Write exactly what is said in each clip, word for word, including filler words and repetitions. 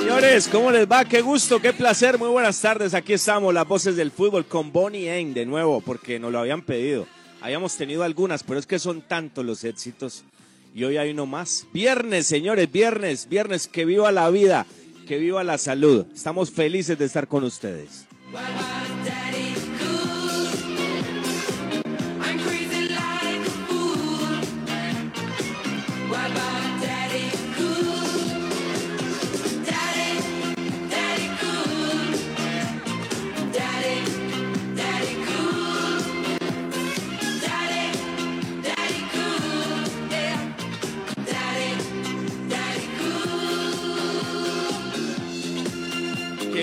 Señores, ¿cómo les va? Qué gusto, qué placer, muy buenas tardes. Aquí estamos, las voces del fútbol con Bonnie Aim de nuevo, porque nos lo habían pedido. Habíamos tenido algunas, pero es que son tantos los éxitos. Y hoy hay uno más. Viernes, señores, viernes, viernes, que viva la vida, que viva la salud. Estamos felices de estar con ustedes.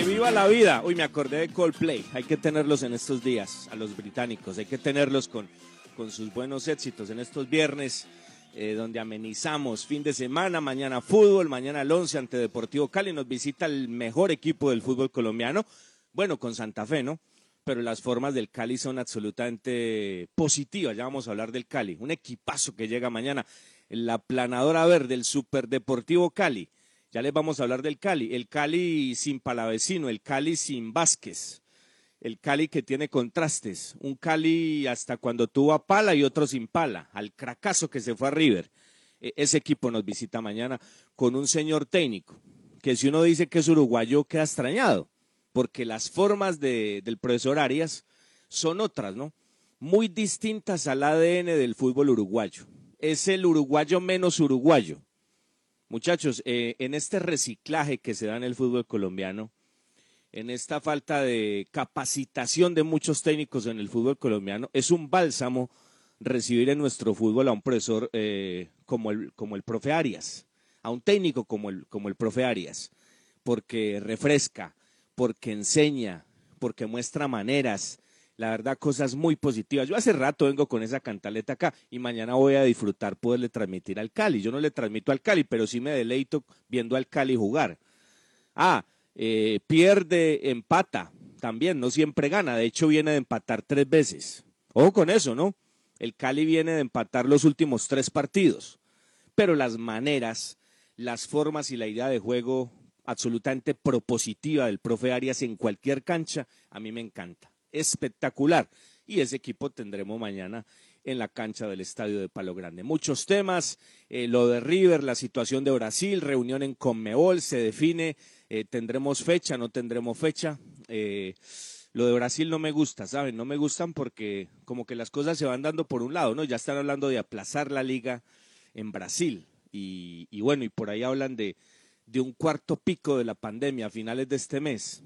Viva la vida. Uy, me acordé de Coldplay. Hay que tenerlos en estos días, a los británicos. Hay que tenerlos con, con sus buenos éxitos en estos viernes, eh, donde amenizamos fin de semana, mañana fútbol, mañana el once ante Deportivo Cali. Nos visita el mejor equipo del fútbol colombiano. Bueno, con Santa Fe, ¿no? Pero las formas del Cali son absolutamente positivas. Ya vamos a hablar del Cali. Un equipazo que llega mañana. La planadora verde, el Superdeportivo Cali. Ya les vamos a hablar del Cali, el Cali sin Palavecino, el Cali sin Vázquez, el Cali que tiene contrastes, un Cali hasta cuando tuvo a Pala y otro sin Pala, al cracazo que se fue a River. Ese equipo nos visita mañana con un señor técnico, que si uno dice que es uruguayo queda extrañado, porque las formas de, del profesor Arias son otras, ¿no? Muy distintas al A D N del fútbol uruguayo, es el uruguayo menos uruguayo. Muchachos, eh, en este reciclaje que se da en el fútbol colombiano, en esta falta de capacitación de muchos técnicos en el fútbol colombiano, es un bálsamo recibir en nuestro fútbol a un profesor eh, como, el, como el profe Arias, a un técnico como el, como el profe Arias, porque refresca, porque enseña, porque muestra maneras, la verdad, cosas muy positivas. Yo hace rato vengo con esa cantaleta acá y mañana voy a disfrutar poderle transmitir al Cali. Yo no le transmito al Cali, pero sí me deleito viendo al Cali jugar. Ah, eh, pierde, empata también, no siempre gana. De hecho, viene de empatar tres veces. Ojo con eso, ¿no? El Cali viene de empatar los últimos tres partidos. Pero las maneras, las formas y la idea de juego absolutamente propositiva del profe Arias en cualquier cancha, a mí me encanta. Espectacular, y ese equipo tendremos mañana en la cancha del estadio de Palo Grande. Muchos temas, eh, lo de River, la situación de Brasil, reunión en Conmebol, se define, eh, tendremos fecha, no tendremos fecha, eh, lo de Brasil no me gusta, ¿saben? No me gustan porque como que las cosas se van dando por un lado, ¿no? Ya están hablando de aplazar la liga en Brasil, y, y bueno, y por ahí hablan de, de un cuarto pico de la pandemia a finales de este mes.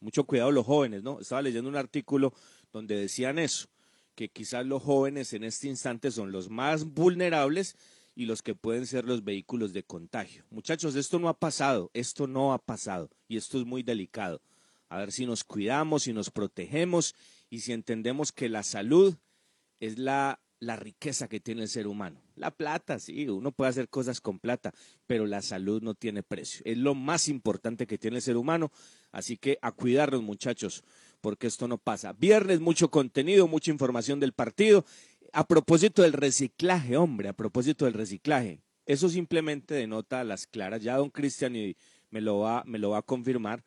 Mucho cuidado los jóvenes, ¿no? Estaba leyendo un artículo donde decían eso, que quizás los jóvenes en este instante son los más vulnerables y los que pueden ser los vehículos de contagio. Muchachos, esto no ha pasado, esto no ha pasado y esto es muy delicado. A ver si nos cuidamos, si nos protegemos y si entendemos que la salud es la, la riqueza que tiene el ser humano. La plata, sí, uno puede hacer cosas con plata, pero la salud no tiene precio. Es lo más importante que tiene el ser humano. Así que a cuidarnos, muchachos, porque esto no pasa. Viernes, mucho contenido, mucha información del partido. A propósito del reciclaje, hombre, a propósito del reciclaje. Eso simplemente denota a las claras. Ya don Cristian y me lo va, me lo va a confirmar.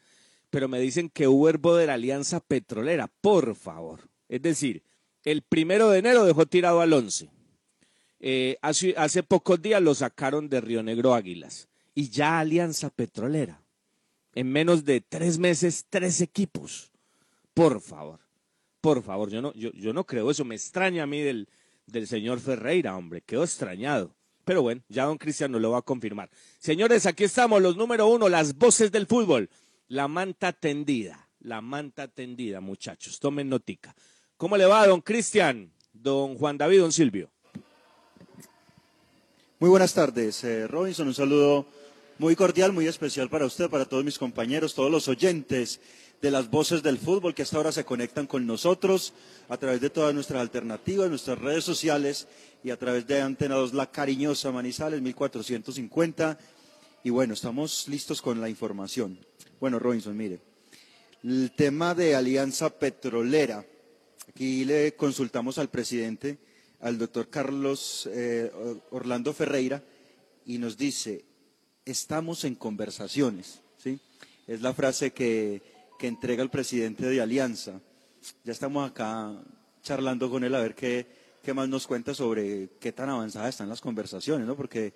Pero me dicen que hubo herbo de la Alianza Petrolera, por favor. Es decir, el primero de enero dejó tirado al once. Eh, hace, hace pocos días lo sacaron de Río Negro Águilas. Y ya Alianza Petrolera. En menos de tres meses, tres equipos. Por favor, por favor, yo no, yo, yo no creo eso. Me extraña a mí del, del señor Ferreira, hombre, quedo extrañado. Pero bueno, ya don Cristian nos lo va a confirmar. Señores, aquí estamos, los número uno, las voces del fútbol. La manta tendida, la manta tendida, muchachos, tomen notica. ¿Cómo le va, don Cristian, don Juan David, don Silvio? Muy buenas tardes, eh, Robinson, un saludo muy cordial, muy especial para usted, para todos mis compañeros, todos los oyentes de las voces del fútbol que hasta ahora se conectan con nosotros a través de todas nuestras alternativas, nuestras redes sociales y a través de Antena dos La Cariñosa, Manizales mil cuatrocientos cincuenta. Y bueno, estamos listos con la información. Bueno, Robinson, mire, el tema de Alianza Petrolera. Aquí le consultamos al presidente, al doctor Carlos eh, Orlando Ferreira, y nos dice... Estamos en conversaciones, ¿sí? Es la frase que, que entrega el presidente de Alianza. Ya estamos acá charlando con él a ver qué, qué más nos cuenta sobre qué tan avanzadas están las conversaciones, ¿no? Porque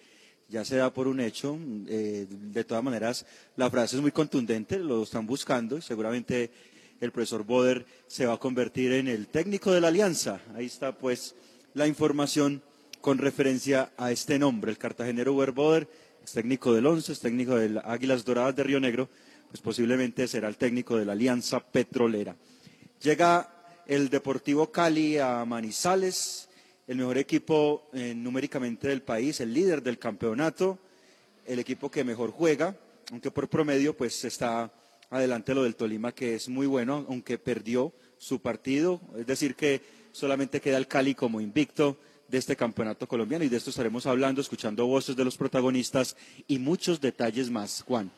ya se da por un hecho, eh, de todas maneras la frase es muy contundente, lo están buscando y seguramente el profesor Boder se va a convertir en el técnico de la Alianza. Ahí está pues la información con referencia a este nombre, el cartagenero Uber Boder, es técnico del Once, es técnico del Águilas Doradas de Río Negro, pues posiblemente será el técnico de la Alianza Petrolera. Llega el Deportivo Cali a Manizales, el mejor equipo eh, numéricamente del país, el líder del campeonato, el equipo que mejor juega, aunque por promedio pues está adelante lo del Tolima, que es muy bueno, aunque perdió su partido, es decir que solamente queda el Cali como invicto de este campeonato colombiano, y de esto estaremos hablando, escuchando voces de los protagonistas y muchos detalles más. Juan.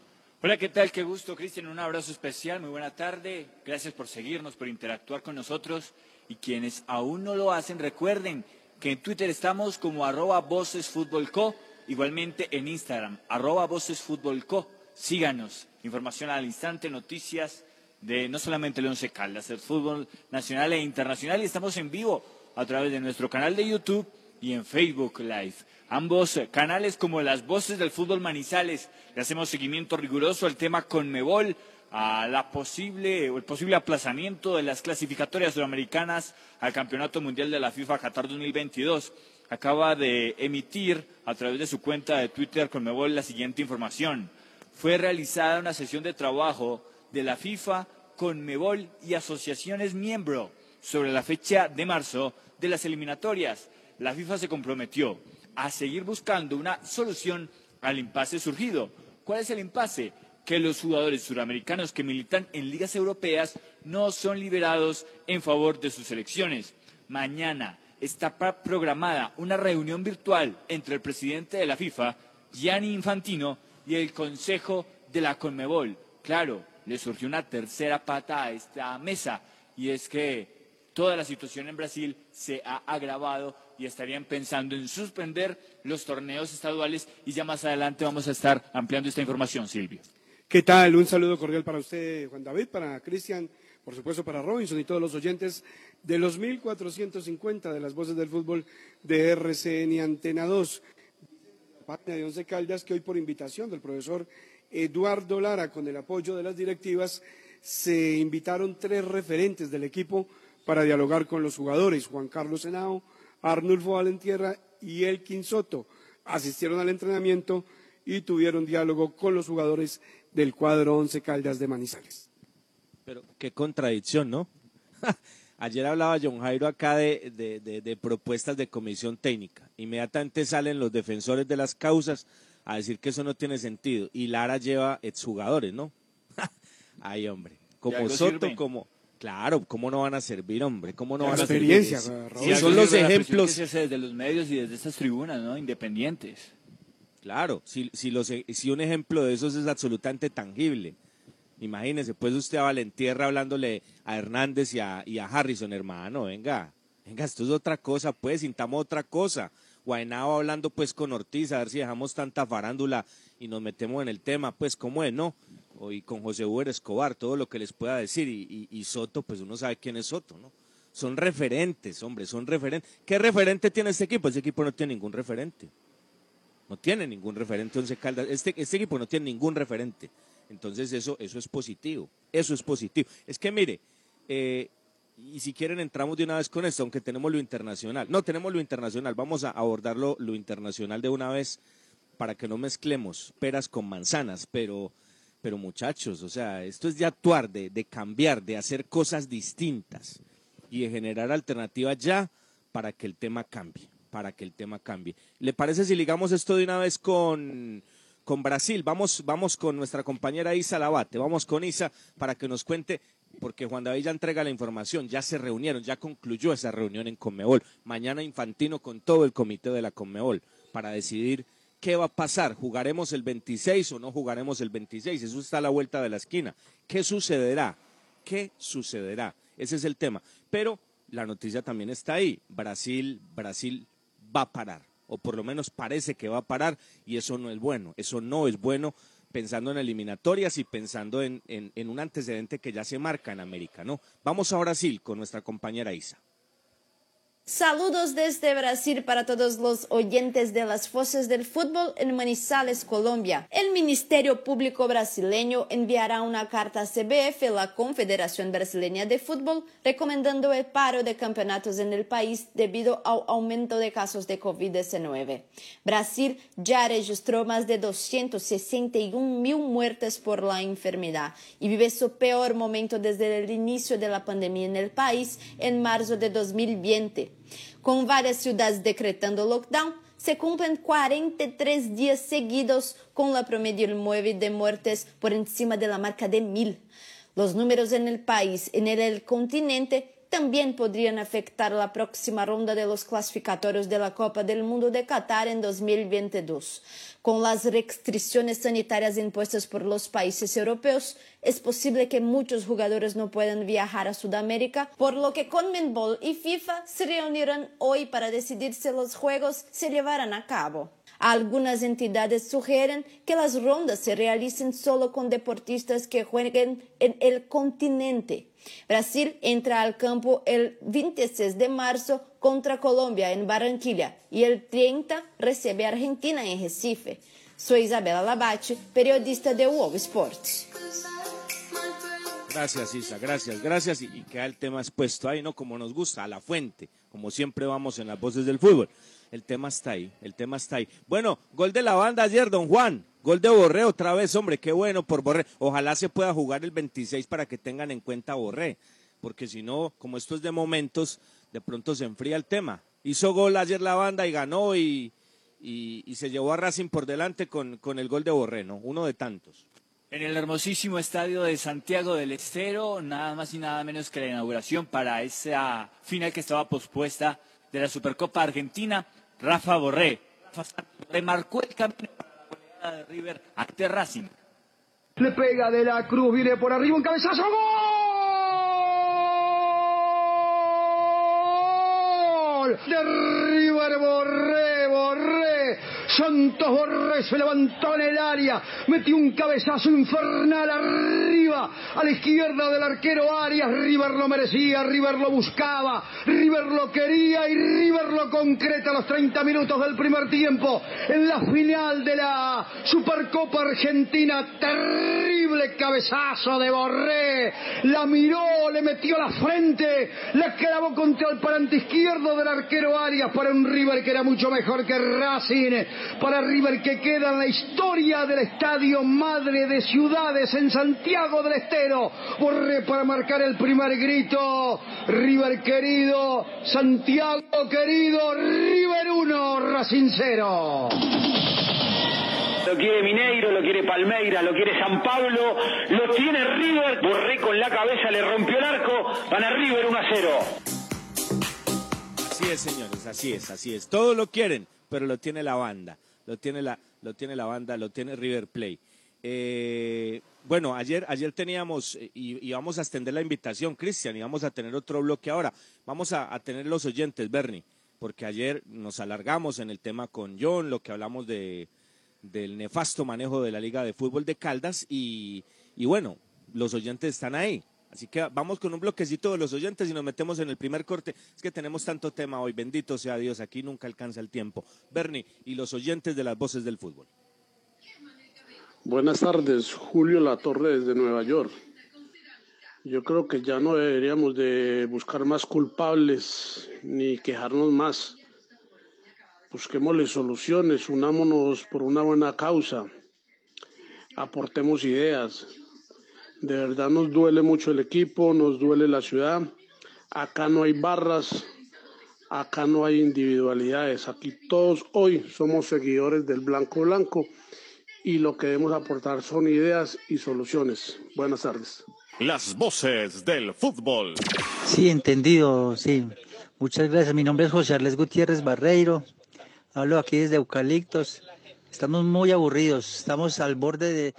Hola, ¿qué tal? Qué gusto, Cristian, un abrazo especial, muy buena tarde, gracias por seguirnos, por interactuar con nosotros, y quienes aún no lo hacen, recuerden que en Twitter estamos como arroba vocesfutbolco, igualmente en Instagram, arroba vocesfutbolco, síganos, información al instante, noticias de no solamente el Once Caldas, el fútbol nacional e internacional, y estamos en vivo a través de nuestro canal de YouTube y en Facebook Live. Ambos canales como las voces del fútbol Manizales. Le hacemos seguimiento riguroso al tema Conmebol, a la posible o el posible aplazamiento de las clasificatorias sudamericanas al Campeonato Mundial de la FIFA Qatar dos mil veintidós. Acaba de emitir a través de su cuenta de Twitter Conmebol la siguiente información. Fue realizada una sesión de trabajo de la FIFA, Conmebol y asociaciones miembro sobre la fecha de marzo de las eliminatorias. La FIFA se comprometió a seguir buscando una solución al impasse surgido. ¿Cuál es el impasse? Que los jugadores suramericanos que militan en ligas europeas no son liberados en favor de sus selecciones. Mañana está programada una reunión virtual entre el presidente de la FIFA, Gianni Infantino, y el Consejo de la Conmebol. Claro, le surgió una tercera pata a esta mesa, y es que toda la situación en Brasil se ha agravado y estarían pensando en suspender los torneos estaduales, y ya más adelante vamos a estar ampliando esta información, Silvio. ¿Qué tal? Un saludo cordial para usted, Juan David, para Cristian, por supuesto para Robinson y todos los oyentes de los mil cuatrocientos cincuenta de las voces del fútbol de R C N Antena dos. La página de Once Caldas que hoy por invitación del profesor Eduardo Lara, con el apoyo de las directivas, se invitaron tres referentes del equipo para dialogar con los jugadores, Juan Carlos Senao, Arnulfo Valentierra y Elkin Soto. Asistieron al entrenamiento y tuvieron diálogo con los jugadores del cuadro Once Caldas de Manizales. Pero qué contradicción, ¿no? Ayer hablaba John Jairo acá de, de, de, de propuestas de comisión técnica. Inmediatamente salen los defensores de las causas a decir que eso no tiene sentido. Y Lara lleva exjugadores, ¿no? Ay, hombre, como Soto, sirve? como... Claro, ¿cómo no van a servir, hombre? ¿Cómo no van a servir? Sí, son los ejemplos. La que se hace desde los medios y desde estas tribunas, ¿no? Independientes. Claro, si, si, los, si un ejemplo de esos es absolutamente tangible. Imagínese, pues usted a Valentierra hablándole a Hernández y a, y a Harrison, hermano, venga, venga, esto es otra cosa, pues, sintamos otra cosa. Guainao hablando, pues, con Ortiz, a ver si dejamos tanta farándula y nos metemos en el tema, pues, ¿cómo es, no? Y con José Uber Escobar, todo lo que les pueda decir, y, y, y Soto, pues uno sabe quién es Soto, ¿no? Son referentes, hombre, son referentes. ¿Qué referente tiene este equipo? Este equipo no tiene ningún referente, no tiene ningún referente Once Caldas, este, este equipo no tiene ningún referente, entonces eso, eso es positivo, eso es positivo. Es que mire, eh, y si quieren entramos de una vez con esto, aunque tenemos lo internacional, no tenemos lo internacional, vamos a abordar lo, lo internacional de una vez, para que no mezclemos peras con manzanas, pero... Pero muchachos, o sea, esto es de actuar, de, de cambiar, de hacer cosas distintas y de generar alternativas ya para que el tema cambie, para que el tema cambie. ¿Le parece si ligamos esto de una vez con, con Brasil? Vamos, vamos con nuestra compañera Isa Labate, vamos con Isa para que nos cuente, porque Juan David ya entrega la información, ya se reunieron, ya concluyó esa reunión en Conmebol. Mañana Infantino con todo el comité de la Conmebol para decidir ¿qué va a pasar? ¿Jugaremos el veintiséis o no jugaremos el veintiséis? Eso está a la vuelta de la esquina. ¿Qué sucederá? ¿Qué sucederá? Ese es el tema. Pero la noticia también está ahí. Brasil, Brasil va a parar, o por lo menos parece que va a parar, y eso no es bueno. Eso no es bueno pensando en eliminatorias y pensando en, en, en un antecedente que ya se marca en América, ¿no? Vamos a Brasil con nuestra compañera Isa. Saludos desde Brasil para todos los oyentes de las voces del fútbol en Manizales, Colombia. El Ministerio Público brasileño enviará una carta a C B F, la Confederación Brasileña de Fútbol, recomendando el paro de campeonatos en el país debido al aumento de casos de COVID diecinueve. Brasil ya registró más de doscientos sesenta y un mil muertes por la enfermedad y vive su peor momento desde el inicio de la pandemia en el país en marzo de dos mil veinte. Con varias ciudades decretando lockdown, se cumplen cuarenta y tres días seguidos con la promedio nueve de muertes por encima de la marca de mil. Los números en el país, en el continente, también podrían afectar la próxima ronda de los clasificatorios de la Copa del Mundo de Qatar en dos mil veintidós. Con las restricciones sanitarias impuestas por los países europeos, es posible que muchos jugadores no puedan viajar a Sudamérica, por lo que Conmebol y FIFA se reunirán hoy para decidir si los juegos se llevarán a cabo. Algunas entidades sugieren que las rondas se realicen solo con deportistas que jueguen en el continente. Brasil entra al campo el veintiséis de marzo contra Colombia en Barranquilla y el treinta recibe a Argentina en Recife. Soy Isabela Labate, periodista de U O L Sports. Gracias, Isa, gracias, gracias. Y, y queda el tema expuesto ahí, ¿no? Como nos gusta, a la fuente, como siempre vamos en las voces del fútbol. El tema está ahí, el tema está ahí. Bueno, gol de la banda ayer, don Juan. Gol de Borré otra vez, hombre, qué bueno por Borré. Ojalá se pueda jugar el veintiséis para que tengan en cuenta a Borré, porque si no, como esto es de momentos, de pronto se enfría el tema. Hizo gol ayer la banda y ganó y, y, y se llevó a Racing por delante con, con el gol de Borré, ¿no? Uno de tantos. En el hermosísimo estadio de Santiago del Estero, nada más y nada menos que la inauguración para esa final que estaba pospuesta de la Supercopa Argentina, Rafa Borré. Rafa Borré marcó el camino de River ante Racing. Le pega de la cruz, viene por arriba un cabezazo, ¡gol! De River, Borré, Borré, Santos Borré se levantó en el área, metió un cabezazo infernal arriba, a la izquierda del arquero Arias. River lo merecía, River lo buscaba, River lo quería y River lo concreta a los treinta minutos del primer tiempo en la final de la Supercopa Argentina. Terrible cabezazo de Borré, la miró, le metió la frente, la clavó contra el parante izquierdo del arquero Arias para un River que era mucho mejor que Racing, para River que queda en la historia del estadio madre de ciudades en Santiago del Estero. Borré para marcar el primer grito. River querido, Santiago querido, River uno, Racing cero. Lo quiere Mineiro, lo quiere Palmeiras, lo quiere San Pablo, lo tiene River. Borré con la cabeza le rompió el arco, van a River uno a cero. Así es, señores, así es, así es. Todos lo quieren, pero lo tiene la banda, lo tiene la, lo tiene la banda, lo tiene River Plate. Eh, bueno, ayer, ayer teníamos, y, y vamos a extender la invitación, Cristian, y vamos a tener otro bloque ahora. Vamos a, a tener los oyentes, Bernie, porque ayer nos alargamos en el tema con John, lo que hablamos de, del nefasto manejo de la Liga de Fútbol de Caldas, y, y bueno, los oyentes están ahí. Así que vamos con un bloquecito de los oyentes y nos metemos en el primer corte. Es que tenemos tanto tema hoy, bendito sea Dios, aquí nunca alcanza el tiempo. Bernie y los oyentes de las voces del fútbol. Buenas tardes, Julio Latorre desde Nueva York. Yo creo que ya no deberíamos de buscar más culpables ni quejarnos más. Busquémosle soluciones, unámonos por una buena causa, aportemos ideas. De verdad nos duele mucho el equipo, nos duele la ciudad. Acá no hay barras, acá no hay individualidades. Aquí todos hoy somos seguidores del Blanco Blanco y lo que debemos aportar son ideas y soluciones. Buenas tardes. Las voces del fútbol. Sí, entendido, sí. Muchas gracias. Mi nombre es José Arles Gutiérrez Barreiro. Hablo aquí desde Eucaliptos. Estamos muy aburridos, estamos al borde de...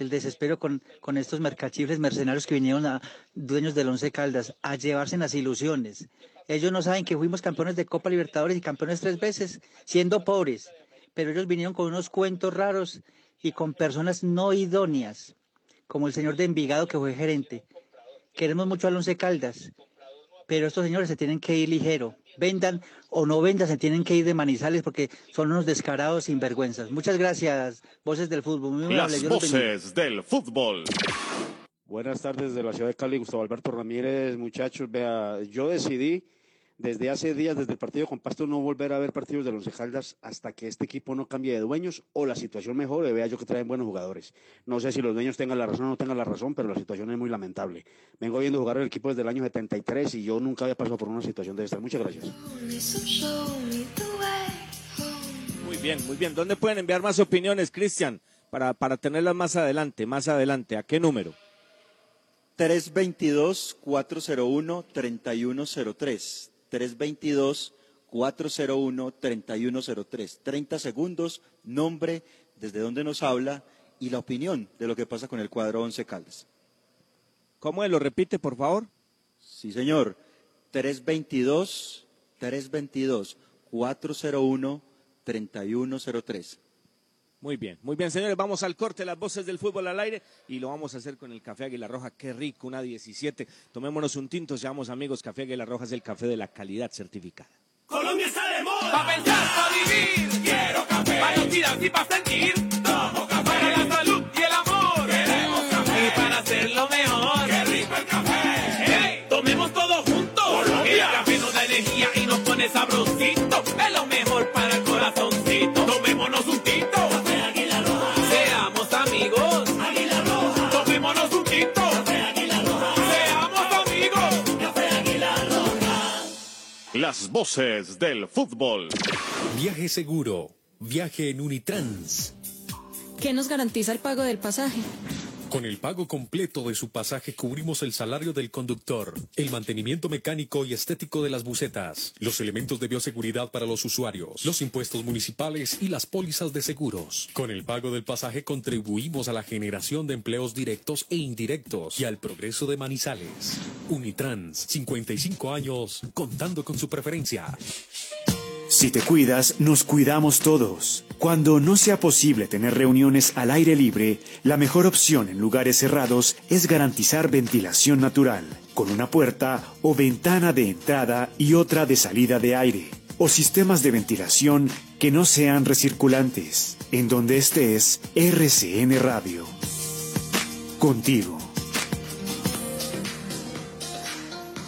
el desespero con, con estos mercachifles mercenarios que vinieron a dueños del Once Caldas a llevarse en las ilusiones. Ellos no saben que fuimos campeones de Copa Libertadores y campeones tres veces, siendo pobres, pero ellos vinieron con unos cuentos raros y con personas no idóneas, como el señor de Envigado, que fue gerente. Queremos mucho al Once Caldas, pero estos señores se tienen que ir ligero. Vendan o no vendan, se tienen que ir de Manizales porque son unos descarados sinvergüenzas. Muchas gracias, Voces del Fútbol. Muy Las Voces del Fútbol. Buenas tardes de la ciudad de Cali, Gustavo Alberto Ramírez. Muchachos, vea, yo decidí desde hace días, desde el partido con Pasto, no volver a ver partidos de los Once Caldas hasta que este equipo no cambie de dueños o la situación mejore. Vea yo que traen buenos jugadores. No sé si los dueños tengan la razón o no tengan la razón, pero la situación es muy lamentable. Vengo viendo jugar el equipo desde el año setenta y tres y yo nunca había pasado por una situación de esta. Muchas gracias. Muy bien, muy bien. ¿Dónde pueden enviar más opiniones, Cristian? Para, para tenerlas más adelante, más adelante. ¿A qué número? tres dos dos, cuatro cero uno, tres uno cero tres. tres dos dos, cuatro cero uno, tres uno cero tres. treinta segundos, nombre, desde dónde nos habla y la opinión de lo que pasa con el cuadro Once Caldas. ¿Cómo lo repite, por favor? Sí, señor. tres dos dos, cuatro cero uno, tres uno cero tres. Muy bien, muy bien, señores. Vamos al corte, Las Voces del Fútbol al aire, y lo vamos a hacer con el Café Águila Roja. Qué rico, una diecisiete. Tomémonos un tinto, seamos amigos. Café Águila Roja es el café de la calidad certificada. Colombia está de moda. Pa' pensar, pa' vivir. Quiero café. Para los días y para sentir. Tomo café. Para la salud y el amor. Queremos café. Y para hacerlo mejor. Qué rico el café. Hey, tomemos todos juntos. Colombia. El café nos da energía y nos pone sabrosito. Es lo mejor para el corazoncito. Tomémonos un tinto. Las Voces del Fútbol. Viaje seguro. Viaje en Unitrans. ¿Qué nos garantiza el pago del pasaje? Con el pago completo de su pasaje cubrimos el salario del conductor, el mantenimiento mecánico y estético de las busetas, los elementos de bioseguridad para los usuarios, los impuestos municipales y las pólizas de seguros. Con el pago del pasaje contribuimos a la generación de empleos directos e indirectos y al progreso de Manizales. Unitrans, cincuenta y cinco años, contando con su preferencia. Si te cuidas, nos cuidamos todos. Cuando no sea posible tener reuniones al aire libre, la mejor opción en lugares cerrados es garantizar ventilación natural, con una puerta o ventana de entrada y otra de salida de aire, o sistemas de ventilación que no sean recirculantes. En donde estés, R C N Radio. Contigo.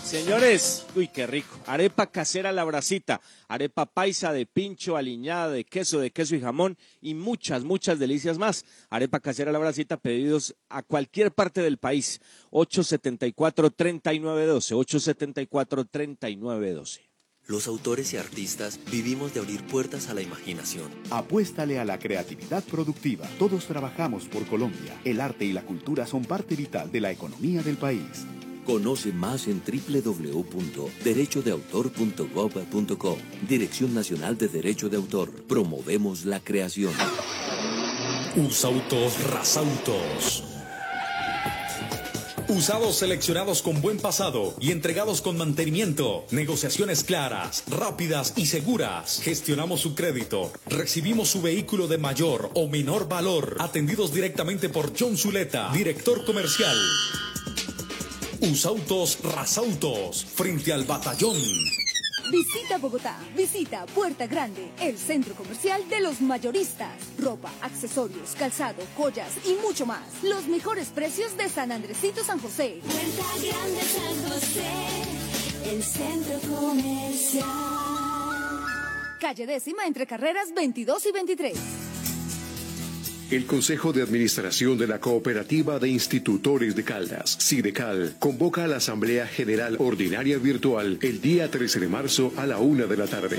Señores, uy, qué rico. Arepa casera La Bracita, arepa paisa de pincho, aliñada de queso, de queso y jamón y muchas, muchas delicias más. Arepa casera La Bracita, pedidos a cualquier parte del país. ocho siete cuatro, tres nueve uno dos, ocho siete cuatro, tres nueve uno dos. Los autores y artistas vivimos de abrir puertas a la imaginación. Apuéstale a la creatividad productiva. Todos trabajamos por Colombia. El arte y la cultura son parte vital de la economía del país. Conoce más en doble u doble u doble u punto derecho de autor punto gov punto co. Dirección Nacional de Derecho de Autor. Promovemos la creación. Usautos Rasautos. Usados seleccionados con buen pasado y entregados con mantenimiento. Negociaciones claras, rápidas y seguras. Gestionamos su crédito. Recibimos su vehículo de mayor o menor valor. Atendidos directamente por John Zuleta, director comercial. Usautos Rasautos, frente al Batallón. Visita Bogotá, visita Puerta Grande, el centro comercial de los mayoristas. Ropa, accesorios, calzado, joyas y mucho más. Los mejores precios de San Andresito, San José. Puerta Grande, San José, el centro comercial. Calle Décima, entre carreras veintidós y veintitrés. El Consejo de Administración de la Cooperativa de Institutores de Caldas, SIDECAL, convoca a la Asamblea General Ordinaria Virtual el día trece de marzo a la una de la tarde.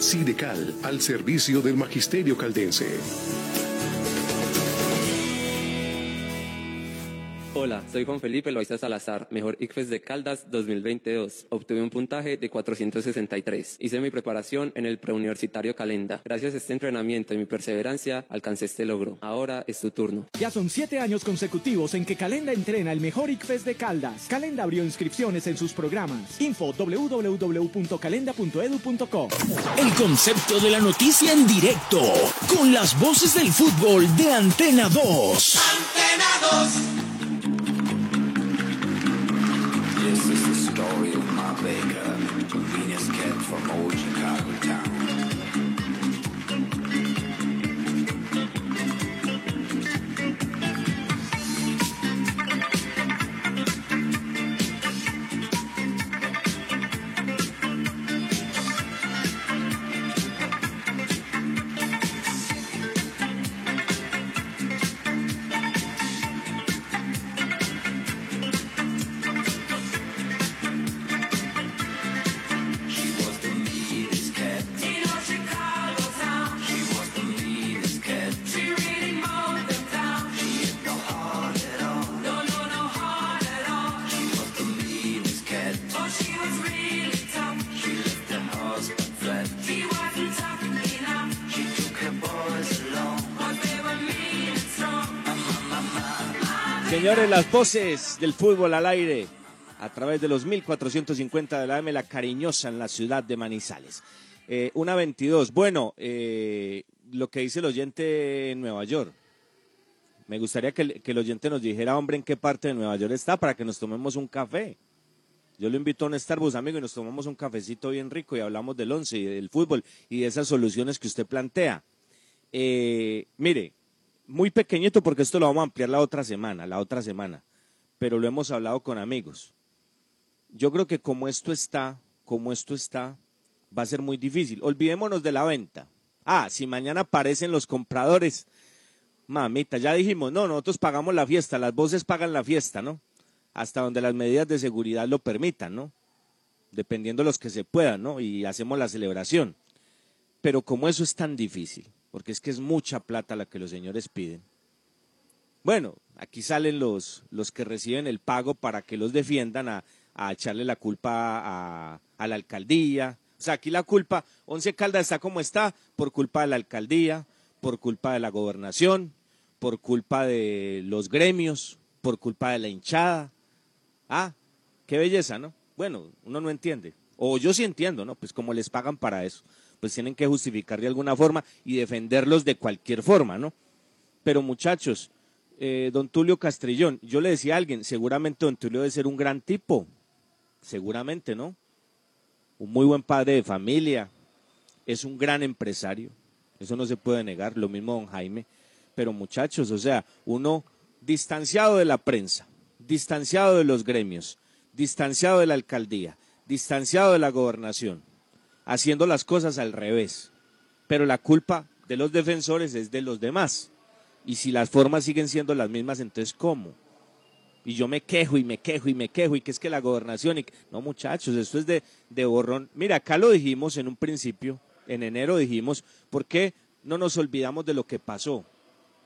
SIDECAL, al servicio del Magisterio Caldense. Hola, soy Juan Felipe Loaiza Salazar, mejor I C F E S de Caldas dos mil veintidós. Obtuve un puntaje de cuatrocientos sesenta y tres. Hice mi preparación en el preuniversitario Calenda. Gracias a este entrenamiento y mi perseverancia, alcancé este logro. Ahora es tu turno. Ya son siete años consecutivos en que Calenda entrena el mejor I C F E S de Caldas. Calenda abrió inscripciones en sus programas. Info doble u doble u doble u punto calenda punto edu punto co. El concepto de la noticia en directo, con las voces del fútbol de Antena dos. Antena dos. Señores, las voces del fútbol al aire a través de los mil cuatrocientos cincuenta de la A M, La Cariñosa, en la ciudad de Manizales. Eh, una veintidós. Bueno, eh, lo que dice el oyente en Nueva York. Me gustaría que el, que el oyente nos dijera, hombre, en qué parte de Nueva York está para que nos tomemos un café. Yo lo invito a un Starbucks, amigo, y nos tomamos un cafecito bien rico y hablamos del once y del fútbol y de esas soluciones que usted plantea. Eh, mire. Muy pequeñito, porque esto lo vamos a ampliar la otra semana, la otra semana, pero lo hemos hablado con amigos. Yo creo que como esto está, como esto está, va a ser muy difícil. Olvidémonos de la venta. Ah, si mañana aparecen los compradores, mamita, ya dijimos, no, nosotros pagamos la fiesta, las voces pagan la fiesta, ¿no? Hasta donde las medidas de seguridad lo permitan, ¿no? Dependiendo los que se puedan, ¿no? Y hacemos la celebración. Pero como eso es tan difícil, porque es que es mucha plata la que los señores piden. Bueno, aquí salen los, los que reciben el pago para que los defiendan a, a echarle la culpa a, a la alcaldía. O sea, aquí la culpa, Once Caldas está como está, por culpa de la alcaldía, por culpa de la gobernación, por culpa de los gremios, por culpa de la hinchada. Ah, qué belleza, ¿no? Bueno, uno no entiende. O yo sí entiendo, ¿no? Pues como les pagan para eso, pues tienen que justificar de alguna forma y defenderlos de cualquier forma, ¿no? Pero muchachos, eh, don Tulio Castrillón, yo le decía a alguien, seguramente don Tulio debe ser un gran tipo, seguramente, ¿no? Un muy buen padre de familia, es un gran empresario, eso no se puede negar, lo mismo don Jaime, pero muchachos, o sea, uno distanciado de la prensa, distanciado de los gremios, distanciado de la alcaldía, distanciado de la gobernación, haciendo las cosas al revés, pero la culpa de los defensores es de los demás, y si las formas siguen siendo las mismas, entonces ¿cómo? Y yo me quejo, y me quejo, y me quejo, y que es que la gobernación, y... no muchachos, esto es de, de borrón. Mira, acá lo dijimos en un principio, en enero dijimos, ¿por qué no nos olvidamos de lo que pasó?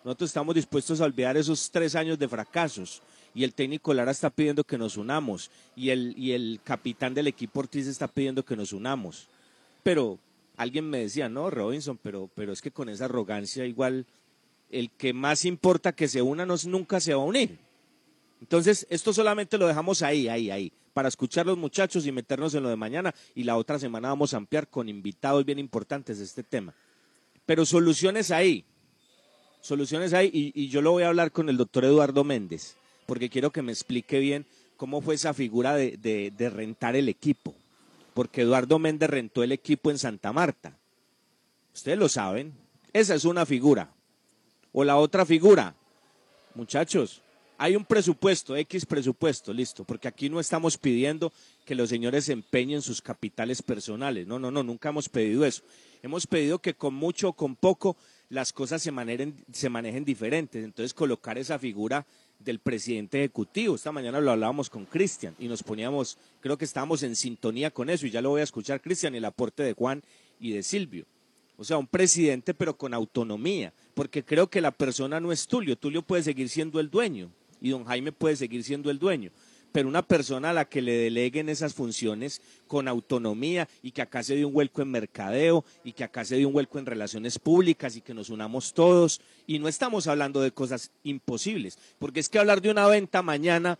Nosotros estamos dispuestos a olvidar esos tres años de fracasos, y el técnico Lara está pidiendo que nos unamos, y el, y el capitán del equipo Ortiz está pidiendo que nos unamos. Pero alguien me decía, no, Robinson, pero, pero es que con esa arrogancia igual el que más importa que se una no, nunca se va a unir. Entonces esto solamente lo dejamos ahí, ahí, ahí, para escuchar los muchachos y meternos en lo de mañana, y la otra semana vamos a ampliar con invitados bien importantes este tema. Pero soluciones ahí, soluciones ahí, y, y yo lo voy a hablar con el doctor Eduardo Méndez, porque quiero que me explique bien cómo fue esa figura de, de, de rentar el equipo. Porque Eduardo Méndez rentó el equipo en Santa Marta. Ustedes lo saben, esa es una figura. O la otra figura, muchachos, hay un presupuesto, X presupuesto, listo, porque aquí no estamos pidiendo que los señores empeñen sus capitales personales, no, no, no, nunca hemos pedido eso. Hemos pedido que con mucho o con poco las cosas se manejen, se manejen diferentes, entonces colocar esa figura del presidente ejecutivo. Esta mañana lo hablábamos con Cristian y nos poníamos, creo que estábamos en sintonía con eso, y ya lo voy a escuchar, Cristian, el aporte de Juan y de Silvio. O sea, un presidente pero con autonomía, porque creo que la persona no es Tulio. Tulio puede seguir siendo el dueño, y don Jaime puede seguir siendo el dueño, pero una persona a la que le deleguen esas funciones con autonomía y que acá se dé un vuelco en mercadeo y que acá se dé un vuelco en relaciones públicas y que nos unamos todos, y no estamos hablando de cosas imposibles, porque es que hablar de una venta mañana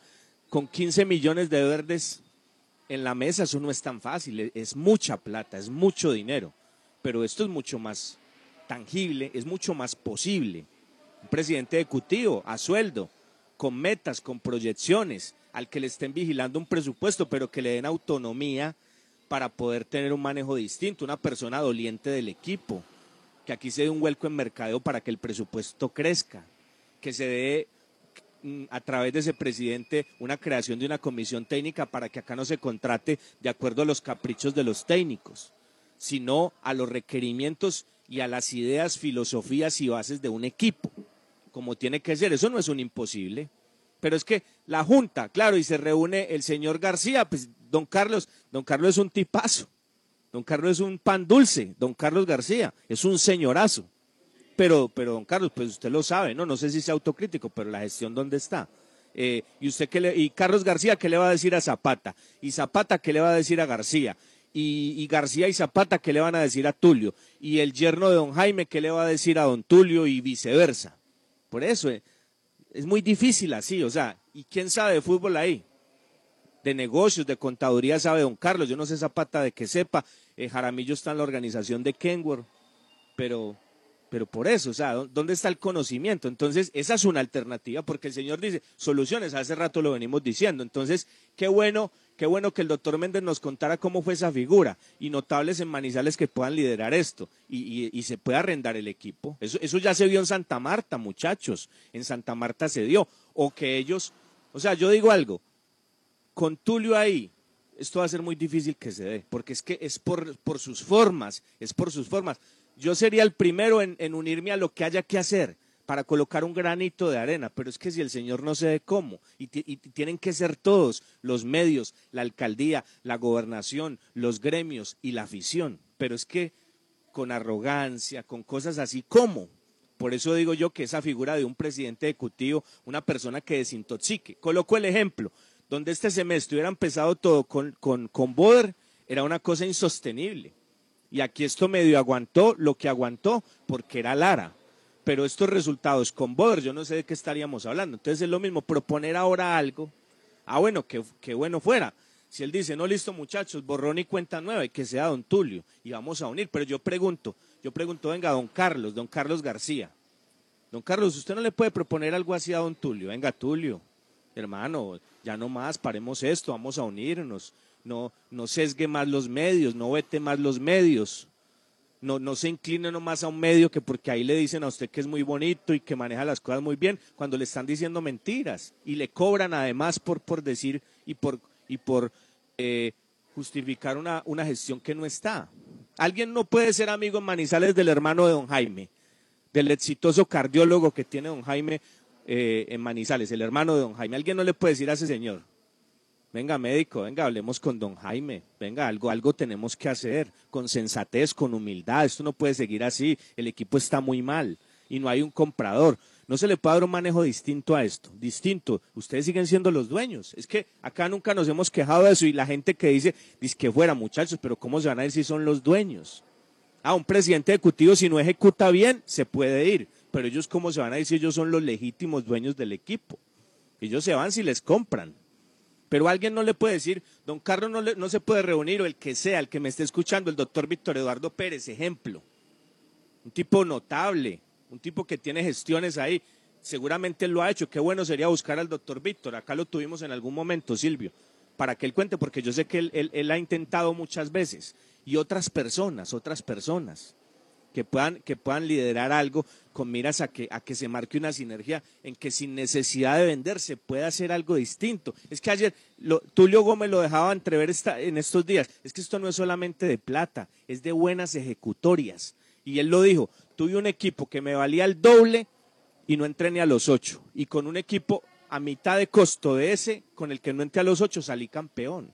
con quince millones de verdes en la mesa, eso no es tan fácil, es mucha plata, es mucho dinero, pero esto es mucho más tangible, es mucho más posible. Un presidente ejecutivo a sueldo, con metas, con proyecciones, al que le estén vigilando un presupuesto, pero que le den autonomía para poder tener un manejo distinto, una persona doliente del equipo, que aquí se dé un vuelco en mercadeo para que el presupuesto crezca, que se dé a través de ese presidente una creación de una comisión técnica para que acá no se contrate de acuerdo a los caprichos de los técnicos, sino a los requerimientos y a las ideas, filosofías y bases de un equipo, como tiene que ser. Eso no es un imposible, pero es que la Junta, claro, y se reúne el señor García, pues don Carlos, don Carlos es un tipazo, don Carlos es un pan dulce, don Carlos García es un señorazo, pero, pero don Carlos, pues usted lo sabe, no, no sé si sea autocrítico, pero la gestión ¿dónde está? Eh, y usted qué le, y Carlos García, ¿qué le va a decir a Zapata? Y Zapata, ¿qué le va a decir a García? Y, y García y Zapata, ¿qué le van a decir a Tulio? Y el yerno de don Jaime, ¿qué le va a decir a don Tulio? Y viceversa. Por eso eh, es muy difícil así, o sea, ¿y quién sabe de fútbol ahí? De negocios, de contaduría sabe don Carlos, yo no sé Zapata de que sepa, eh, Jaramillo está en la organización de Kenworth, pero, pero por eso, o sea, ¿dónde está el conocimiento? Entonces, esa es una alternativa, porque el señor dice, soluciones, hace rato lo venimos diciendo, entonces, qué bueno... Qué bueno que el doctor Méndez nos contara cómo fue esa figura y notables en Manizales que puedan liderar esto y, y, y se pueda arrendar el equipo. Eso, eso ya se vio en Santa Marta, muchachos, en Santa Marta se dio. O que ellos, o sea, yo digo algo, con Tulio ahí, esto va a ser muy difícil que se dé, porque es que es por, por sus formas, es por sus formas. Yo sería el primero en, en unirme a lo que haya que hacer para colocar un granito de arena, pero es que si el señor no se ve cómo, y, y tienen que ser todos, los medios, la alcaldía, la gobernación, los gremios y la afición, pero es que con arrogancia, con cosas así, ¿cómo? Por eso digo yo que esa figura de un presidente ejecutivo, una persona que desintoxique, coloco el ejemplo, donde este semestre hubiera empezado todo con, con, con Boder, era una cosa insostenible, y aquí esto medio aguantó lo que aguantó, porque era Lara, pero estos resultados con Boder, yo no sé de qué estaríamos hablando, entonces es lo mismo proponer ahora algo, ah bueno, que, que bueno fuera, si él dice, no listo muchachos, borrón y cuenta nueva, y que sea don Tulio, y vamos a unir, pero yo pregunto, yo pregunto, venga don Carlos, don Carlos García, don Carlos, usted no le puede proponer algo así a don Tulio, venga Tulio, hermano, ya no más, paremos esto, vamos a unirnos, no, no sesgue más los medios, no vete más los medios, No, no se incline nomás a un medio que porque ahí le dicen a usted que es muy bonito y que maneja las cosas muy bien, cuando le están diciendo mentiras y le cobran además por, por decir y por, y por eh, justificar una, una gestión que no está. Alguien no puede ser amigo en Manizales del hermano de don Jaime, del exitoso cardiólogo que tiene don Jaime eh, en Manizales, el hermano de don Jaime. Alguien no le puede decir a ese señor, venga médico, venga, hablemos con don Jaime, venga, algo, algo tenemos que hacer, con sensatez, con humildad, esto no puede seguir así, el equipo está muy mal y no hay un comprador, no se le puede dar un manejo distinto a esto, distinto, ustedes siguen siendo los dueños, es que acá nunca nos hemos quejado de eso y la gente que dice, dice que fuera muchachos, pero ¿cómo se van a ir si son los dueños? Ah, un presidente ejecutivo si no ejecuta bien, se puede ir, pero ellos ¿cómo se van a ir si ellos son los legítimos dueños del equipo? Ellos se van si les compran. Pero alguien no le puede decir, don Carlos no, le, no se puede reunir, o el que sea, el que me esté escuchando, el doctor Víctor Eduardo Pérez, ejemplo. Un tipo notable, un tipo que tiene gestiones ahí, seguramente él lo ha hecho, qué bueno sería buscar al doctor Víctor, acá lo tuvimos en algún momento, Silvio, para que él cuente, porque yo sé que él, él, él ha intentado muchas veces, y otras personas, otras personas, que puedan, que puedan liderar algo con miras a que, a que se marque una sinergia en que sin necesidad de vender se pueda hacer algo distinto. Es que ayer lo, Tulio Gómez lo dejaba entrever esta, en estos días, es que esto no es solamente de plata, es de buenas ejecutorias. Y él lo dijo, tuve un equipo que me valía el doble y no entré ni a los ocho. Y con un equipo a mitad de costo de ese, con el que no entré a los ocho, salí campeón.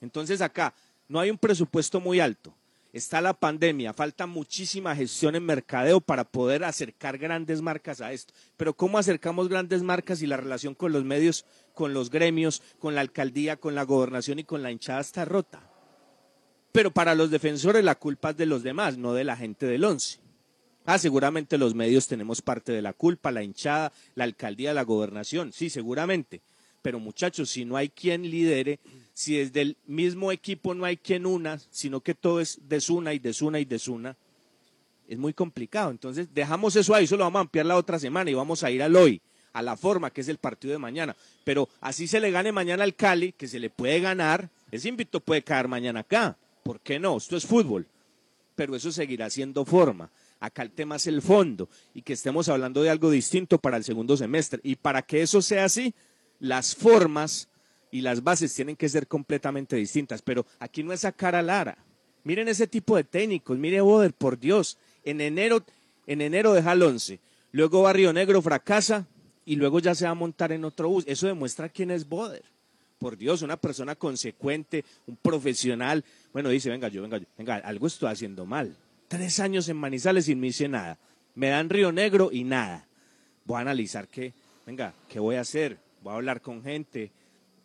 Entonces acá no hay un presupuesto muy alto. Está la pandemia, falta muchísima gestión en mercadeo para poder acercar grandes marcas a esto. Pero ¿cómo acercamos grandes marcas y la relación con los medios, con los gremios, con la alcaldía, con la gobernación y con la hinchada está rota? Pero para los defensores la culpa es de los demás, no de la gente del Once. Ah, seguramente los medios tenemos parte de la culpa, la hinchada, la alcaldía, la gobernación, sí, seguramente. Pero muchachos, si no hay quien lidere, si desde el mismo equipo no hay quien una, sino que todo es desuna y desuna y desuna, es muy complicado. Entonces dejamos eso ahí, eso lo vamos a ampliar la otra semana y vamos a ir al hoy, a la forma que es el partido de mañana. Pero así se le gane mañana al Cali, que se le puede ganar, ese invicto puede caer mañana acá, ¿por qué no? Esto es fútbol, pero eso seguirá siendo forma. Acá el tema es el fondo y que estemos hablando de algo distinto para el segundo semestre. Y para que eso sea así, las formas y las bases tienen que ser completamente distintas, pero aquí no es sacar a Lara. Miren ese tipo de técnicos, mire Boder, por Dios, en enero, en enero deja el Once, luego va Río Negro, fracasa y luego ya se va a montar en otro bus. Eso demuestra quién es Boder. Por Dios, una persona consecuente, un profesional. Bueno, dice, venga yo, venga yo, venga, algo estoy haciendo mal. Tres años en Manizales y no hice nada. Me dan Río Negro y nada. Voy a analizar qué, venga, qué voy a hacer. Voy a hablar con gente,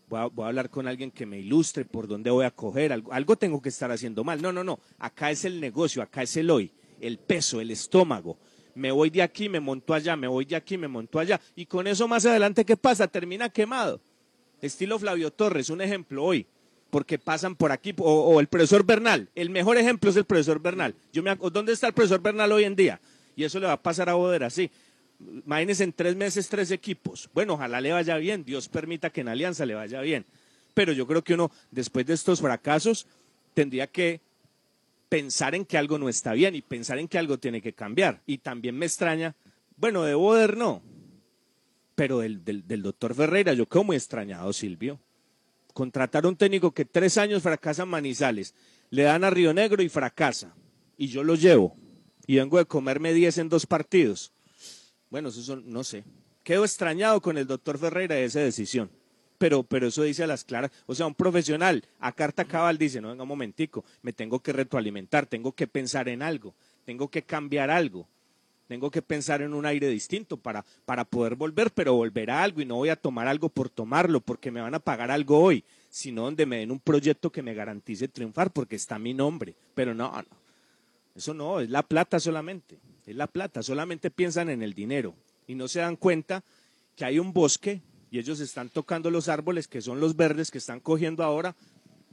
voy a, voy a hablar con alguien que me ilustre por dónde voy a coger, algo, algo tengo que estar haciendo mal. No, no, no, acá es el negocio, acá es el hoy, el peso, el estómago. Me voy de aquí, me monto allá, me voy de aquí, me monto allá. Y con eso más adelante, ¿qué pasa? Termina quemado. Estilo Flavio Torres, un ejemplo hoy, porque pasan por aquí, o, o el profesor Bernal, el mejor ejemplo es el profesor Bernal. Yo me, ¿dónde está el profesor Bernal hoy en día? Y eso le va a pasar a Boder así. Imagínense en tres meses tres equipos. Bueno, ojalá le vaya bien, Dios permita que en Alianza le vaya bien, pero yo creo que uno después de estos fracasos tendría que pensar en que algo no está bien y pensar en que algo tiene que cambiar. Y también me extraña, bueno, de Boder no, pero del, del, del doctor Ferreira yo quedo muy extrañado, Silvio. Contratar a un técnico que tres años fracasa en Manizales, le dan a Río Negro y fracasa, y yo lo llevo y vengo de comerme diez en dos partidos. Bueno, eso son, no sé, quedo extrañado con el doctor Ferreira de esa decisión, pero, pero eso dice a las claras, o sea, un profesional a carta cabal dice, no, venga un momentico, me tengo que retroalimentar, tengo que pensar en algo, tengo que cambiar algo, tengo que pensar en un aire distinto para, para poder volver, pero volver a algo y no voy a tomar algo por tomarlo, porque me van a pagar algo hoy, sino donde me den un proyecto que me garantice triunfar, porque está mi nombre, pero no, no. Eso no, es la plata solamente, es la plata, solamente piensan en el dinero y no se dan cuenta que hay un bosque y ellos están tocando los árboles que son los verdes que están cogiendo ahora,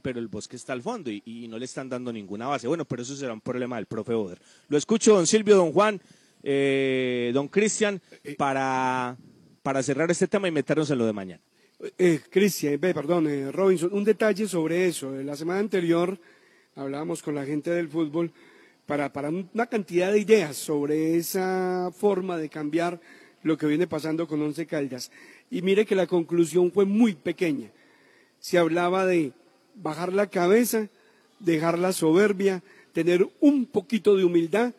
pero el bosque está al fondo y, y no le están dando ninguna base. Bueno, pero eso será un problema del profe Boder. Lo escucho, don Silvio, don Juan, eh, don Cristian, para, para cerrar este tema y meternos en lo de mañana. Eh, Cristian, eh, perdón, eh, Robinson, un detalle sobre eso. La semana anterior hablábamos con la gente del fútbol Para, para una cantidad de ideas sobre esa forma de cambiar lo que viene pasando con Once Caldas. Y mire que la conclusión fue muy pequeña. Se hablaba de bajar la cabeza, dejar la soberbia, tener un poquito de humildad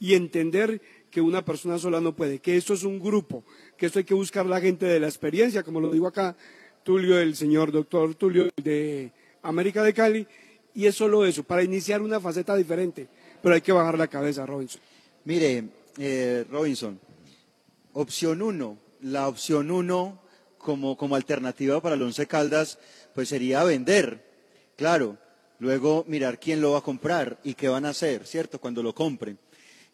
y entender que una persona sola no puede, que esto es un grupo, que esto hay que buscar la gente de la experiencia, como lo digo acá, Tulio, el señor doctor Tulio de América de Cali, y es solo eso, para iniciar una faceta diferente. Pero hay que bajar la cabeza, Robinson. Mire, eh, Robinson, opción uno, la opción uno como, como alternativa para el Once Caldas, pues sería vender, claro, luego mirar quién lo va a comprar y qué van a hacer, ¿cierto?, cuando lo compren.